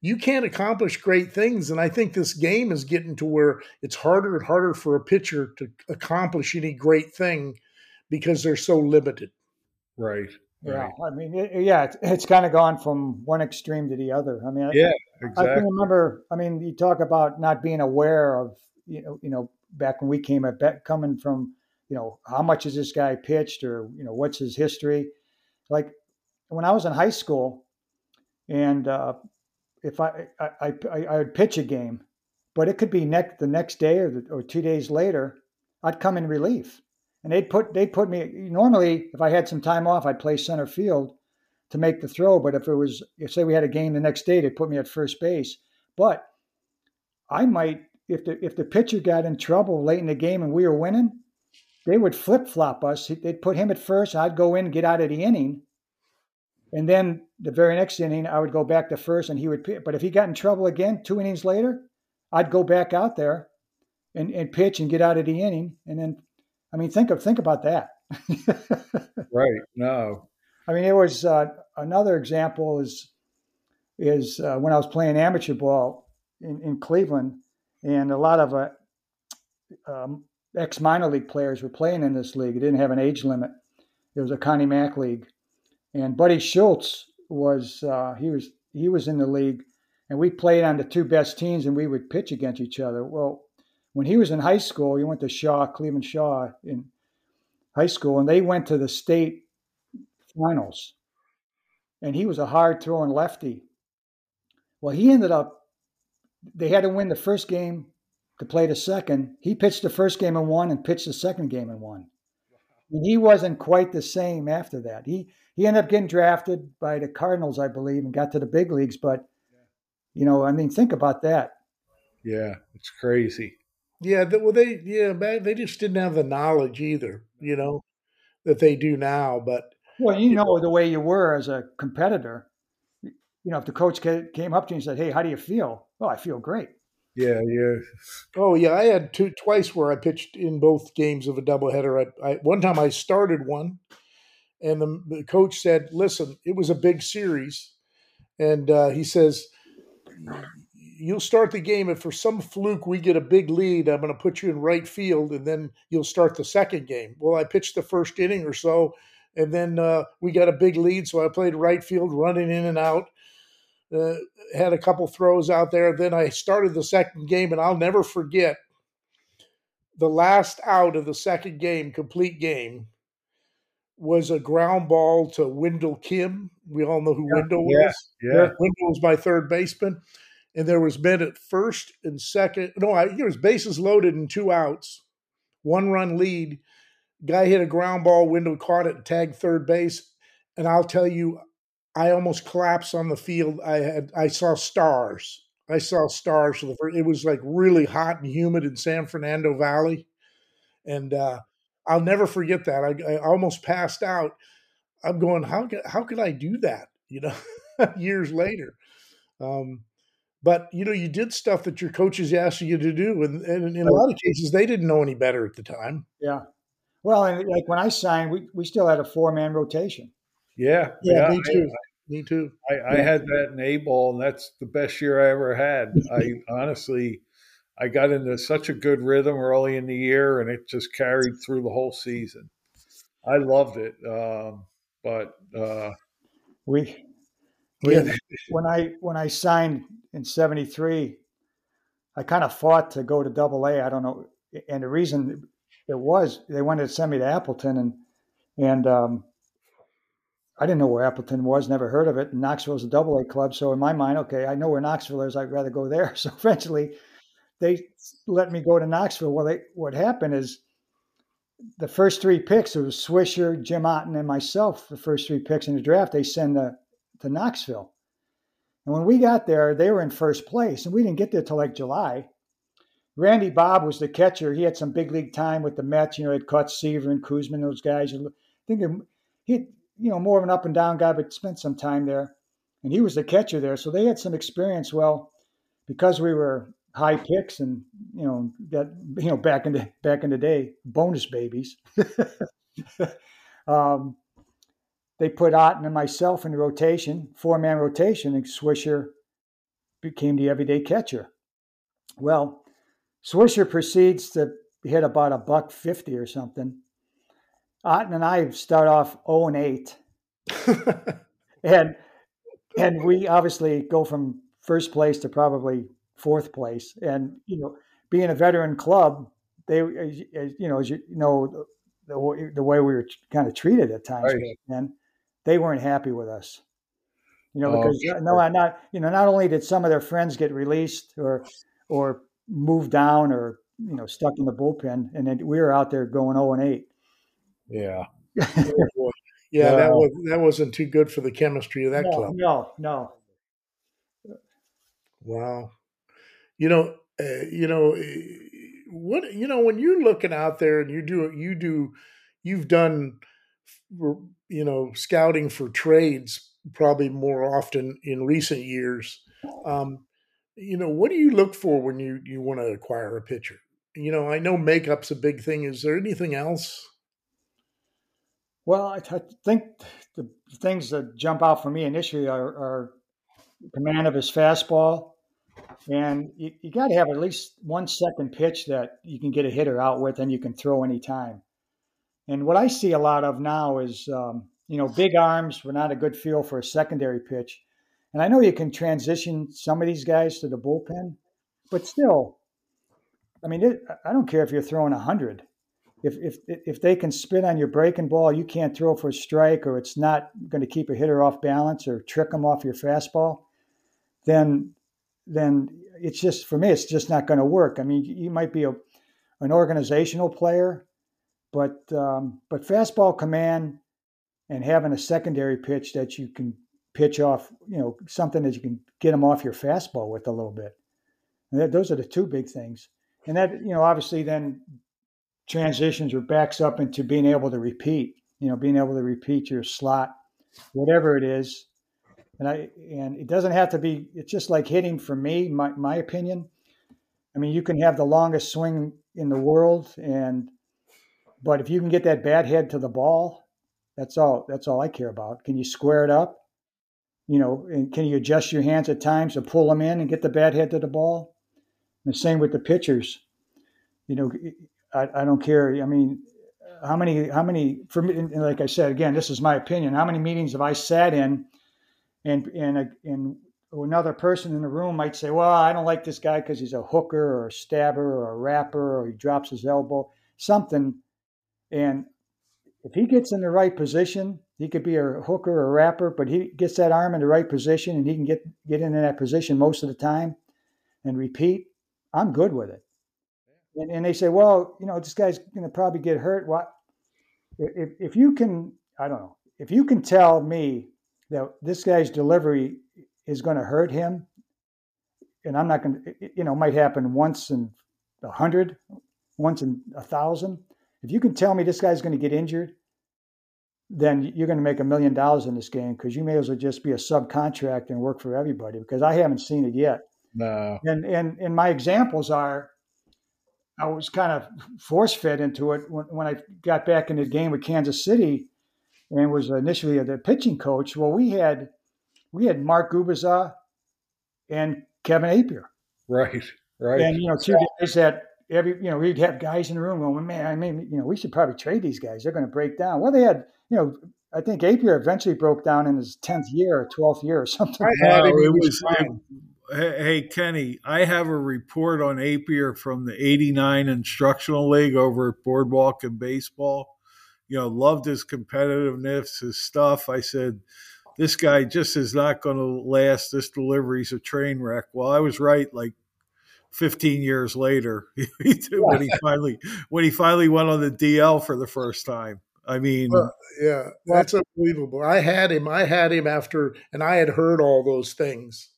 you can't accomplish great things. And I think this game is getting to where it's harder and harder for a pitcher to accomplish any great thing because they're so limited. Right. Right. Yeah, I mean, it, yeah, it's, it's kind of gone from one extreme to the other. I mean, yeah, I, exactly. I can remember. I mean, you talk about not being aware of, you know, you know, back when we came at back, coming from, you know, how much has this guy pitched, or you know, what's his history? Like when I was in high school, and uh, if I I, I I I would pitch a game, but it could be next the next day or the, or two days later, I'd come in relief. And they'd put, they'd put me, normally, if I had some time off, I'd play center field to make the throw. But if it was, if say we had a game the next day, they'd put me at first base. But I might, if the if the pitcher got in trouble late in the game and we were winning, they would flip-flop us. They'd put him at first, and I'd go in and get out of the inning. And then the very next inning, I would go back to first, and he would pitch. But if he got in trouble again two innings later, I'd go back out there and, and pitch and get out of the inning, and then I mean, think of think about that. Right. No. I mean, it was uh, another example is is uh, when I was playing amateur ball in, in Cleveland, and a lot of uh, um, ex minor league players were playing in this league. It didn't have an age limit. It was a Connie Mack league, and Buddy Schultz was uh, he was he was in the league, and we played on the two best teams, and we would pitch against each other. Well, when he was in high school, he went to Shaw, Cleveland Shaw in high school, and they went to the state finals. And he was a hard-throwing lefty. Well, he ended up, they had to win the first game to play the second. He pitched the first game and won, and pitched the second game and won. And he wasn't quite the same after that. He he ended up getting drafted by the Cardinals, I believe, and got to the big leagues. But, you know, I mean, think about that. Yeah, it's crazy. Yeah, well, they yeah, they just didn't have the knowledge either, you know, that they do now. But well, you, you know, know the way you were as a competitor. You know, if the coach came up to you and said, "Hey, how do you feel?" "Oh, I feel great." Yeah, yeah. Oh, yeah. I had two twice where I pitched in both games of a doubleheader. I, I one time I started one, and the, the coach said, "Listen, it was a big series," and uh, he says, "You'll start the game. If for some fluke we get a big lead, I'm going to put you in right field, and then you'll start the second game." Well, I pitched the first inning or so, and then uh, we got a big lead, so I played right field, running in and out, uh, had a couple throws out there. Then I started the second game, and I'll never forget the last out of the second game, complete game, was a ground ball to Wendell Kim. We all know who yeah, Wendell yeah, was. Yeah. Wendell was my third baseman. And there was men at first and second. No, I, there was bases loaded and two outs, one run lead. Guy hit a ground ball, Wendell caught it and tagged third base. And I'll tell you, I almost collapsed on the field. I had I saw stars. I saw stars for the first. It was like really hot and humid in San Fernando Valley, and uh, I'll never forget that. I, I almost passed out. I'm going, how how could I do that? You know, years later. Um, But, you know, you did stuff that your coaches asked you to do. And, and in a lot of cases, they didn't know any better at the time. Yeah. Well, and like when I signed, we, we still had a four-man rotation. Yeah. Yeah, yeah me I, too. I, me too. I, yeah. I had that in A-ball, and that's the best year I ever had. I honestly, I got into such a good rhythm early in the year, and it just carried through the whole season. I loved it. Um, but uh, we – Yeah. When I when I signed in seventy-three, I kind of fought to go to Double A. I don't know, and the reason it was they wanted to send me to Appleton, and and um, I didn't know where Appleton was, never heard of it. And Knoxville's a double A club. So in my mind, okay, I know where Knoxville is. I'd rather go there. So eventually they let me go to Knoxville. Well, they, what happened is the first three picks, it was Swisher, Jim Otten, and myself, the first three picks in the draft, they send to, to Knoxville. And when we got there, they were in first place. And we didn't get there till like July. Randy Bob was the catcher. He had some big league time with the Mets. You know, he'd caught Seaver and Kuzman, those guys. I think he had, you know, more of an up and down guy, but spent some time there. And he was the catcher there. So they had some experience. Well, because we were high picks and, you know, got, you know, back in the, back in the day, bonus babies, um, they put Otten and myself in the rotation, four-man rotation, and Swisher became the everyday catcher. Well, Swisher proceeds to hit about a buck fifty or something. Otten and I start off zero and eight, and and we obviously go from first place to probably fourth place. And you know, being a veteran club, they, as, as, you know, as you know, the, the way we were kind of treated at times, right, and they weren't happy with us. You know, because oh, yeah. no, I'm not. You know, not only did some of their friends get released or or moved down or, you know, stuck in the bullpen, and then we were out there going zero and eight. Yeah, yeah, yeah, that was that wasn't too good for the chemistry of that no, club. No, no. Wow, you know, uh, you know, what you know when you're looking out there and you do you do, you've done, you know, scouting for trades probably more often in recent years. Um, you know, what do you look for when you you want to acquire a pitcher? You know, I know makeup's a big thing. Is there anything else? Well, I think the things that jump out for me initially are, are command of his fastball, and you, you got to have at least one second pitch that you can get a hitter out with and you can throw any time. And what I see a lot of now is, um, you know, big arms were not a good feel for a secondary pitch. And I know you can transition some of these guys to the bullpen, but still, I mean, it, I don't care if you're throwing a hundred. If if if they can spin on your breaking ball, you can't throw for a strike, or it's not going to keep a hitter off balance or trick them off your fastball, then then it's just, for me, it's just not going to work. I mean, you might be a an organizational player, but um, but fastball command and having a secondary pitch that you can pitch off, you know, something that you can get them off your fastball with a little bit. And that, those are the two big things. And that, you know, obviously then transitions or backs up into being able to repeat, you know, being able to repeat your slot, whatever it is. And I, and it doesn't have to be, it's just like hitting for me, my, my opinion. I mean, you can have the longest swing in the world, and, but if you can get that bat head to the ball, that's all, that's all I care about. Can you square it up? You know, and can you adjust your hands at times to pull them in and get the bat head to the ball? And the same with the pitchers, you know, it, I, I don't care. I mean, how many, how many, for me, like I said, again, this is my opinion. How many meetings have I sat in and, and, a, and another person in the room might say, well, I don't like this guy because he's a hooker or a stabber or a rapper, or he drops his elbow, something. And if he gets in the right position, he could be a hooker or a rapper, but he gets that arm in the right position and he can get, get into that position most of the time and repeat, I'm good with it. And, and they say, well, you know, this guy's going to probably get hurt. What if, if you can, I don't know, if you can tell me that this guy's delivery is going to hurt him, and I'm not going to, you know, might happen once in a hundred, once in a thousand. If you can tell me this guy's going to get injured, then you're going to make a million dollars in this game, because you may as well just be a subcontract and work for everybody, because I haven't seen it yet. No. And, and, and my examples are, I was kind of force-fed into it when, when I got back in the game with Kansas City and was initially the pitching coach. Well, we had we had Mark Gubaza and Kevin Apier. Right, right. And, you know, two guys that every, you know, we'd have guys in the room going, man, I mean, you know, we should probably trade these guys. They're going to break down. Well, they had, you know, I think Apier eventually broke down in his tenth year or twelfth year or something. I had it. It was Hey, Kenny, I have a report on Apier from the eighty-nine Instructional League over at Boardwalk and Baseball. you know, loved his competitiveness, his stuff. I said, this guy just is not going to last. This delivery's a train wreck. Well, I was right. Like fifteen years later, when he finally when he finally went on the D L for the first time. I mean, uh, yeah, that's unbelievable. I had him. I had him after, and I had heard all those things.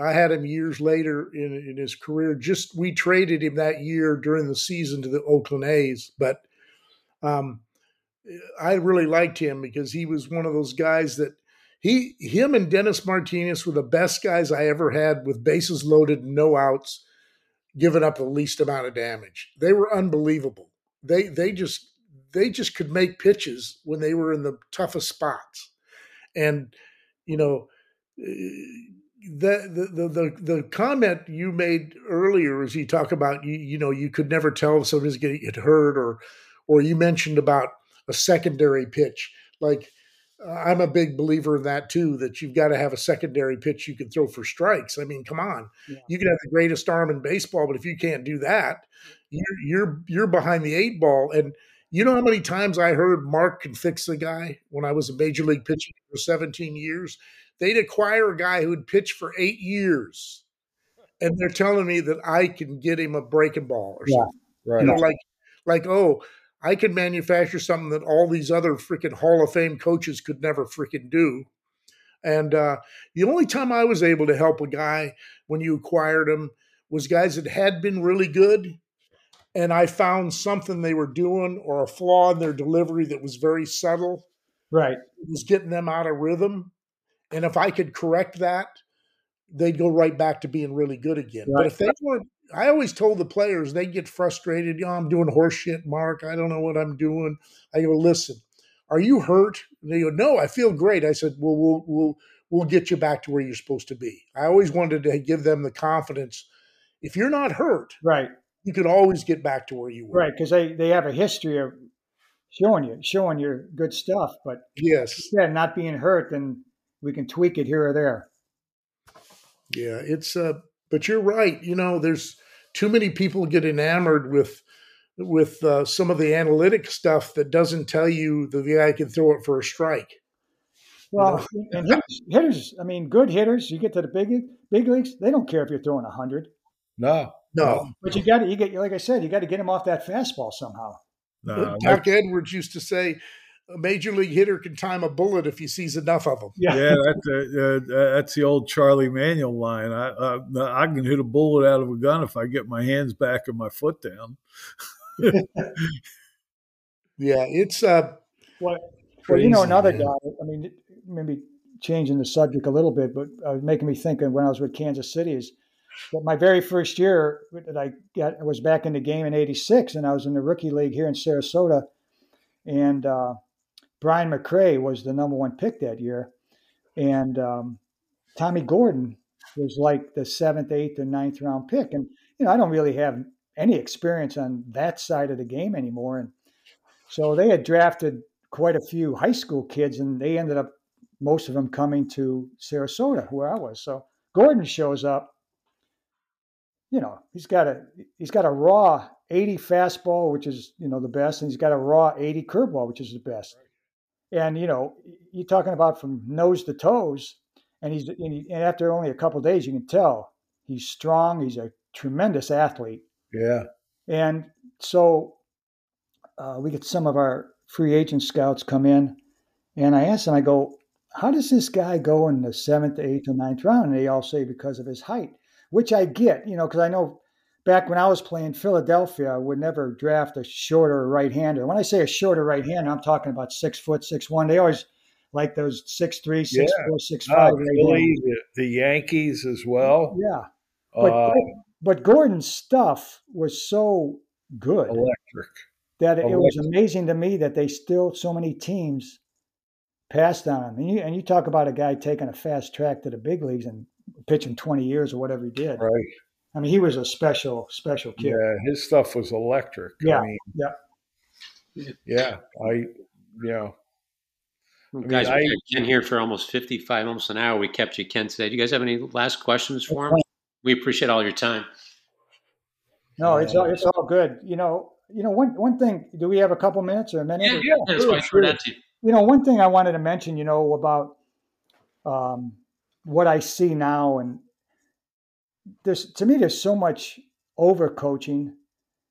I had him years later in, in his career. Just we traded him that year during the season to the Oakland A's, but um, I really liked him because he was one of those guys that he, him and Dennis Martinez were the best guys I ever had with bases loaded, no outs, giving up the least amount of damage. They were unbelievable. They they just they just could make pitches when they were in the toughest spots, and you know. Uh, The, the the the comment you made earlier as you talk about, you, you know, you could never tell if somebody's going to get hurt, or or you mentioned about a secondary pitch. Like, uh, I'm a big believer in that, too, that you've got to have a secondary pitch you can throw for strikes. I mean, come on. Yeah. You can have the greatest arm in baseball, but if you can't do that, you're, you're, you're behind the eight ball. And you know how many times I heard Mark can fix the guy when I was a major league pitcher for seventeen years? They'd acquire a guy who'd pitch for eight years, and they're telling me that I can get him a breaking ball or something. Yeah, right. You know, like, like, oh, I can manufacture something that all these other freaking Hall of Fame coaches could never freaking do. And uh, the only time I was able to help a guy when you acquired him was guys that had been really good, and I found something they were doing or a flaw in their delivery that was very subtle. Right. It was getting them out of rhythm. And if I could correct that, they'd go right back to being really good again. Right. But if they weren't, I always told the players, they'd get frustrated. You know, I'm doing horse shit, Mark. I don't know what I'm doing. I go, listen, are you hurt? And they go, no, I feel great. I said, well, we'll we'll we'll get you back to where you're supposed to be. I always wanted to give them the confidence. If you're not hurt, right, you could always get back to where you were. Right, because they, they have a history of showing you, showing your good stuff. But yes, yeah, not being hurt, then we can tweak it here or there. Yeah, it's uh but you're right. You know, there's too many people get enamored with with uh, some of the analytic stuff that doesn't tell you that the guy can throw it for a strike. Well, you know? And hitters, hitters, I mean, good hitters, you get to the big big leagues, they don't care if you're throwing a hundred. No, no. But you got to, you get, like I said, you got to get them off that fastball somehow. No, Doc no. Edwards used to say, a major league hitter can time a bullet if he sees enough of them. Yeah, yeah that's, a, uh, that's the old Charlie Manuel line. I, I I can hit a bullet out of a gun if I get my hands back and my foot down. Yeah, it's uh, well, well, you know, another guy. I mean, maybe changing the subject a little bit, but uh, making me think of when I was with Kansas City is that my very first year that I got I was back in the game in eighty-six, and I was in the rookie league here in Sarasota, and uh, Brian McCray was the number one pick that year. And um, Tommy Gordon was like the seventh, eighth, and ninth round pick. And, you know, I don't really have any experience on that side of the game anymore. And so they had drafted quite a few high school kids, and they ended up, most of them coming to Sarasota, where I was. So Gordon shows up, you know, he's got a, he's got a raw eighty fastball, which is, you know, the best. And he's got a raw eighty curveball, which is the best. And, you know, you're talking about from nose to toes, and he's and, he, and after only a couple of days, you can tell he's strong. He's a tremendous athlete. Yeah. And so uh, we get some of our free agent scouts come in, and I asked them, I go, how does this guy go in the seventh, eighth, and ninth round? And they all say because of his height, which I get, you know, because I know back when I was playing Philadelphia, I would never draft a shorter right-hander. When I say a shorter right-hander, I'm talking about six foot, six one. They always like those six three, six yeah. four, six no, five. Really, the Yankees as well. Yeah, but, uh, but but Gordon's stuff was so good, electric, that it, electric. It was amazing to me that they still so many teams passed on him. And you and you talk about a guy taking a fast track to the big leagues and pitching twenty years or whatever he did, right? I mean, he was a special, special kid. Yeah, his stuff was electric. Yeah, I mean, yeah, yeah. I, you know, I mean, guys, I, Ken here for almost fifty-five, almost an hour. We kept you, Ken, today. Do you guys have any last questions for him? We appreciate all your time. No, it's all, it's all good. You know, you know, one one thing, do we have a couple minutes or a minute? Yeah, yeah, that's quite sure that too. You know, one thing I wanted to mention, you know, about um, what I see now, and there's, to me, there's so much overcoaching,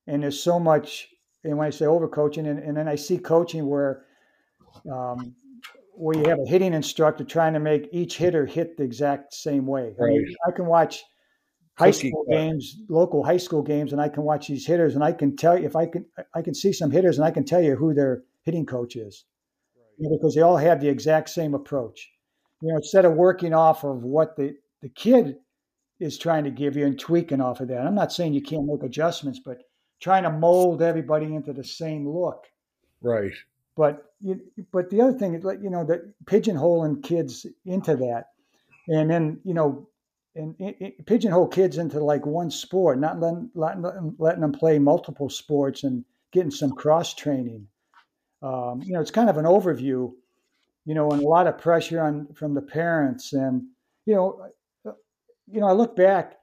and there's so much, and when I say overcoaching, and, and then I see coaching where, um, where you have a hitting instructor trying to make each hitter hit the exact same way. Right. I mean, I can watch high school games, local high school games, and I can watch these hitters, and I can tell you if I can, I can see some hitters, and I can tell you who their hitting coach is. Because they all have the exact same approach. You know, instead of working off of what the, the kid is trying to give you and tweaking off of that. I'm not saying you can't make adjustments, but trying to mold everybody into the same look. Right. But you, but the other thing is, like, you know, the pigeonholing kids into that. And then, you know, and it, pigeonhole kids into like one sport, not letting, letting, letting them play multiple sports and getting some cross training. Um, you know, it's kind of an overview, you know, and a lot of pressure on from the parents. And, you know, you know, I look back,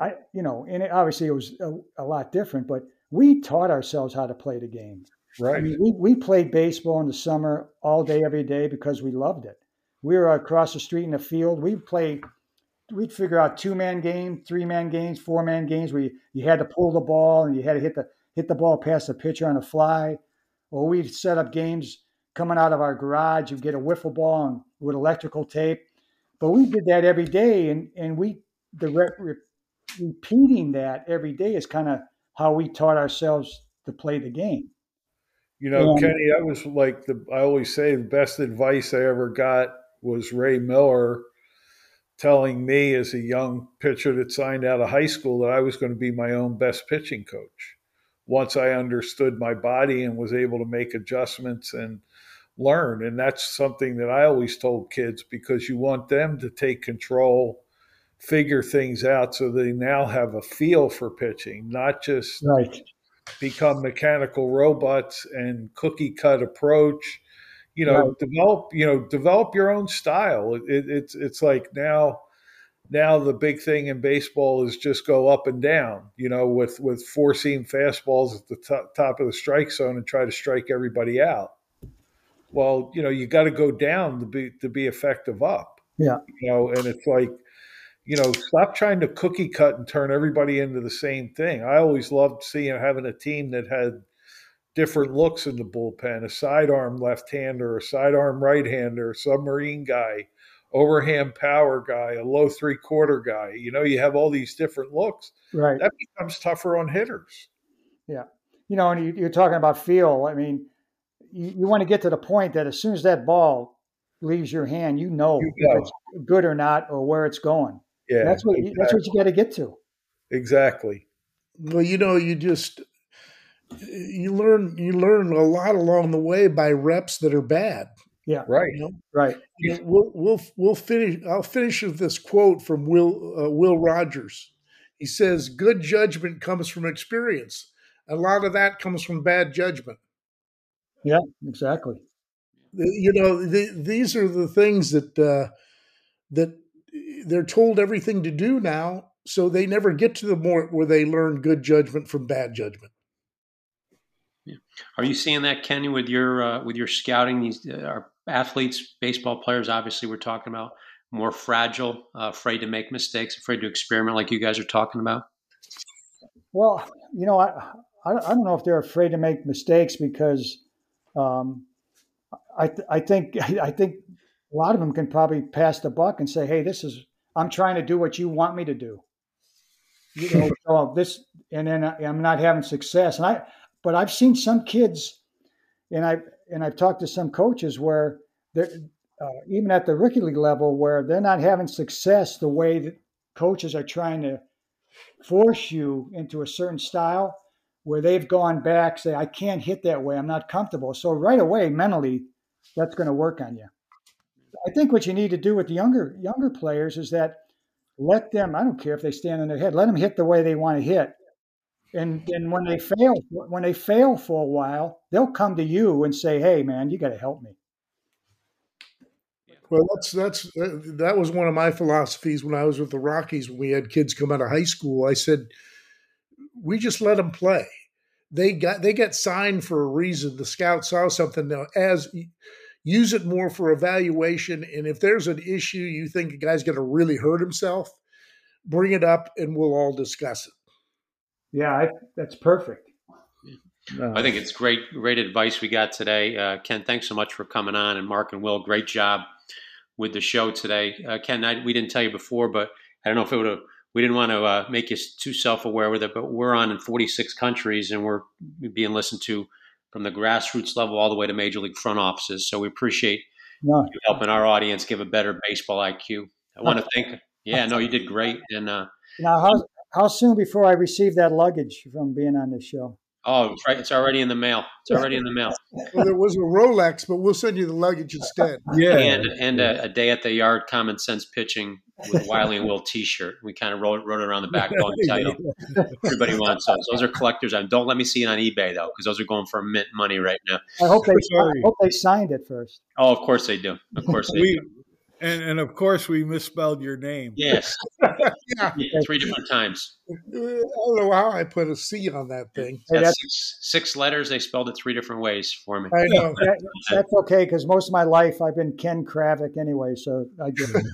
I, you know, and it, obviously it was a, a lot different, but we taught ourselves how to play the game. Right. I mean, we, we played baseball in the summer all day, every day, because we loved it. We were across the street in the field. We'd play, we'd figure out two man games, three man games, four man games, where you, you had to pull the ball and you had to hit the, hit the ball past the pitcher on a fly. Or well, we'd set up games coming out of our garage. You'd get a wiffle ball and, with electrical tape. But we did that every day, and, and we the re- re- repeating that every day is kind of how we taught ourselves to play the game. You know, and, Kenny, I was like the I always say the best advice I ever got was Ray Miller telling me as a young pitcher that signed out of high school that I was going to be my own best pitching coach. Once I understood my body and was able to make adjustments and learn. And that's something that I always told kids, because you want them to take control, figure things out so they now have a feel for pitching, not just right. become mechanical robots and cookie cut approach. You know, right. develop, you know, develop your own style. It, it, it's, it's like now, Now the big thing in baseball is just go up and down, you know, with, with four-seam fastballs at the top, top of the strike zone and try to strike everybody out. Well, you know, you got to go down to be to be effective up. Yeah. You know, and it's like, you know, stop trying to cookie cut and turn everybody into the same thing. I always loved seeing having a team that had different looks in the bullpen, a sidearm left-hander, a sidearm right-hander, a submarine guy, overhand power guy, a low three quarter guy. You know, you have all these different looks. Right. That becomes tougher on hitters. Yeah. You know, and you, you're talking about feel. I mean, you, you want to get to the point that as soon as that ball leaves your hand, you know, you know. if it's good or not, or where it's going. Yeah. That's what, exactly. that's what you got to get to. Exactly. Well, you know, you just, you learn, you learn a lot along the way by reps that are bad. Yeah. Right. You know? Right. You know, we'll we'll we'll finish. I'll finish with this quote from Will uh, Will Rogers. He says, "Good judgment comes from experience. A lot of that comes from bad judgment." Yeah. Exactly. You know, the, these are the things that uh, that they're told everything to do now, so they never get to the point where they learn good judgment from bad judgment. Yeah. Are you seeing that, Kenny, with your uh, with your scouting? These uh, are. Athletes, baseball players, obviously we're talking about more fragile, uh, afraid to make mistakes, afraid to experiment like you guys are talking about? Well, you know, I I don't know if they're afraid to make mistakes because um, I th- I think I think a lot of them can probably pass the buck and say, hey, this is I'm trying to do what you want me to do. You know, so this and then I, I'm not having success. And I but I've seen some kids and I. And I've talked to some coaches where, they're, uh, even at the rookie league level, where they're not having success the way that coaches are trying to force you into a certain style, where they've gone back, say, I can't hit that way. I'm not comfortable. So right away, mentally, that's going to work on you. I think what you need to do with the younger younger players is that let them, I don't care if they stand on their head, let them hit the way they want to hit. And and when they fail, when they fail for a while, they'll come to you and say, "Hey, man, you got to help me." Well, that's that's that was one of my philosophies when I was with the Rockies. When we had kids come out of high school, I said, "We just let them play. they got they get signed for a reason. The scout saw something. Now, as use it more for evaluation, and if there's an issue you think a guy's going to really hurt himself, bring it up, and we'll all discuss it. Yeah, I, that's perfect. Uh, I think it's great, great advice we got today. Uh, Ken, thanks so much for coming on, and Mark and Will, great job with the show today. Uh, Ken, I, we didn't tell you before, but I don't know if it would have. We didn't want to uh, make you too self-aware with it, but we're on in forty-six countries, and we're being listened to from the grassroots level all the way to major league front offices. So we appreciate yeah. you helping our audience give a better baseball I Q. I want to thank. Yeah, no, you did great. And uh, now, how how soon before I receive that luggage from being on this show? Oh, it's, right. It's already in the mail. It's already in the mail. Well, there was a Rolex, but we'll send you the luggage instead. Yeah, and, and a, a day at the yard, common sense pitching with Wiley and Will T-shirt. We kind of wrote, wrote it around the backbone title. Everybody wants those. Those are collectors. Don't let me see it on eBay though, because those are going for mint money right now. I hope they. Sorry. I hope they signed it first. Oh, of course they do. Of course they we, do. And, and of course, we misspelled your name. Yes, yeah. Yeah, three different times. I don't know how I put a C on that thing. That's, that's six, six letters. They spelled it three different ways for me. I know that, that's okay because most of my life I've been Ken Kravec anyway, so I get it.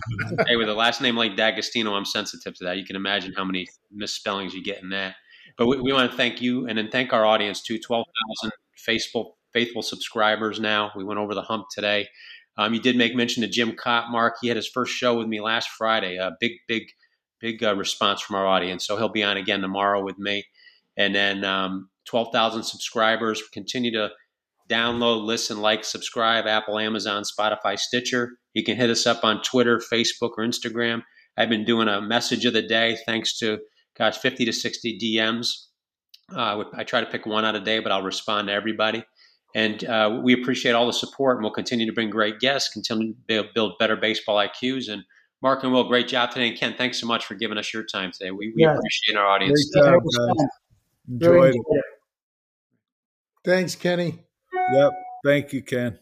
Hey, with a last name like D'Agostino, I'm sensitive to that. You can imagine how many misspellings you get in that. But we, we want to thank you and then thank our audience too. Twelve thousand faithful faithful subscribers now. We went over the hump today. Um, you did make mention to Jim Kaat, Mark. He had his first show with me last Friday. A uh, big, big, big uh, response from our audience. So he'll be on again tomorrow with me. And then um, twelve thousand subscribers. Continue to download, listen, like, subscribe, Apple, Amazon, Spotify, Stitcher. You can hit us up on Twitter, Facebook, or Instagram. I've been doing a message of the day thanks to, gosh, fifty to sixty D Ms. Uh, I try to pick one out a day, but I'll respond to everybody. And uh, we appreciate all the support, and we'll continue to bring great guests, continue to build better baseball I Qs. And Mark and Will, great job today. And Ken, thanks so much for giving us your time today. We, we yes. appreciate our audience. Job, Enjoyed it. Thanks, Kenny. Yep. Thank you, Ken.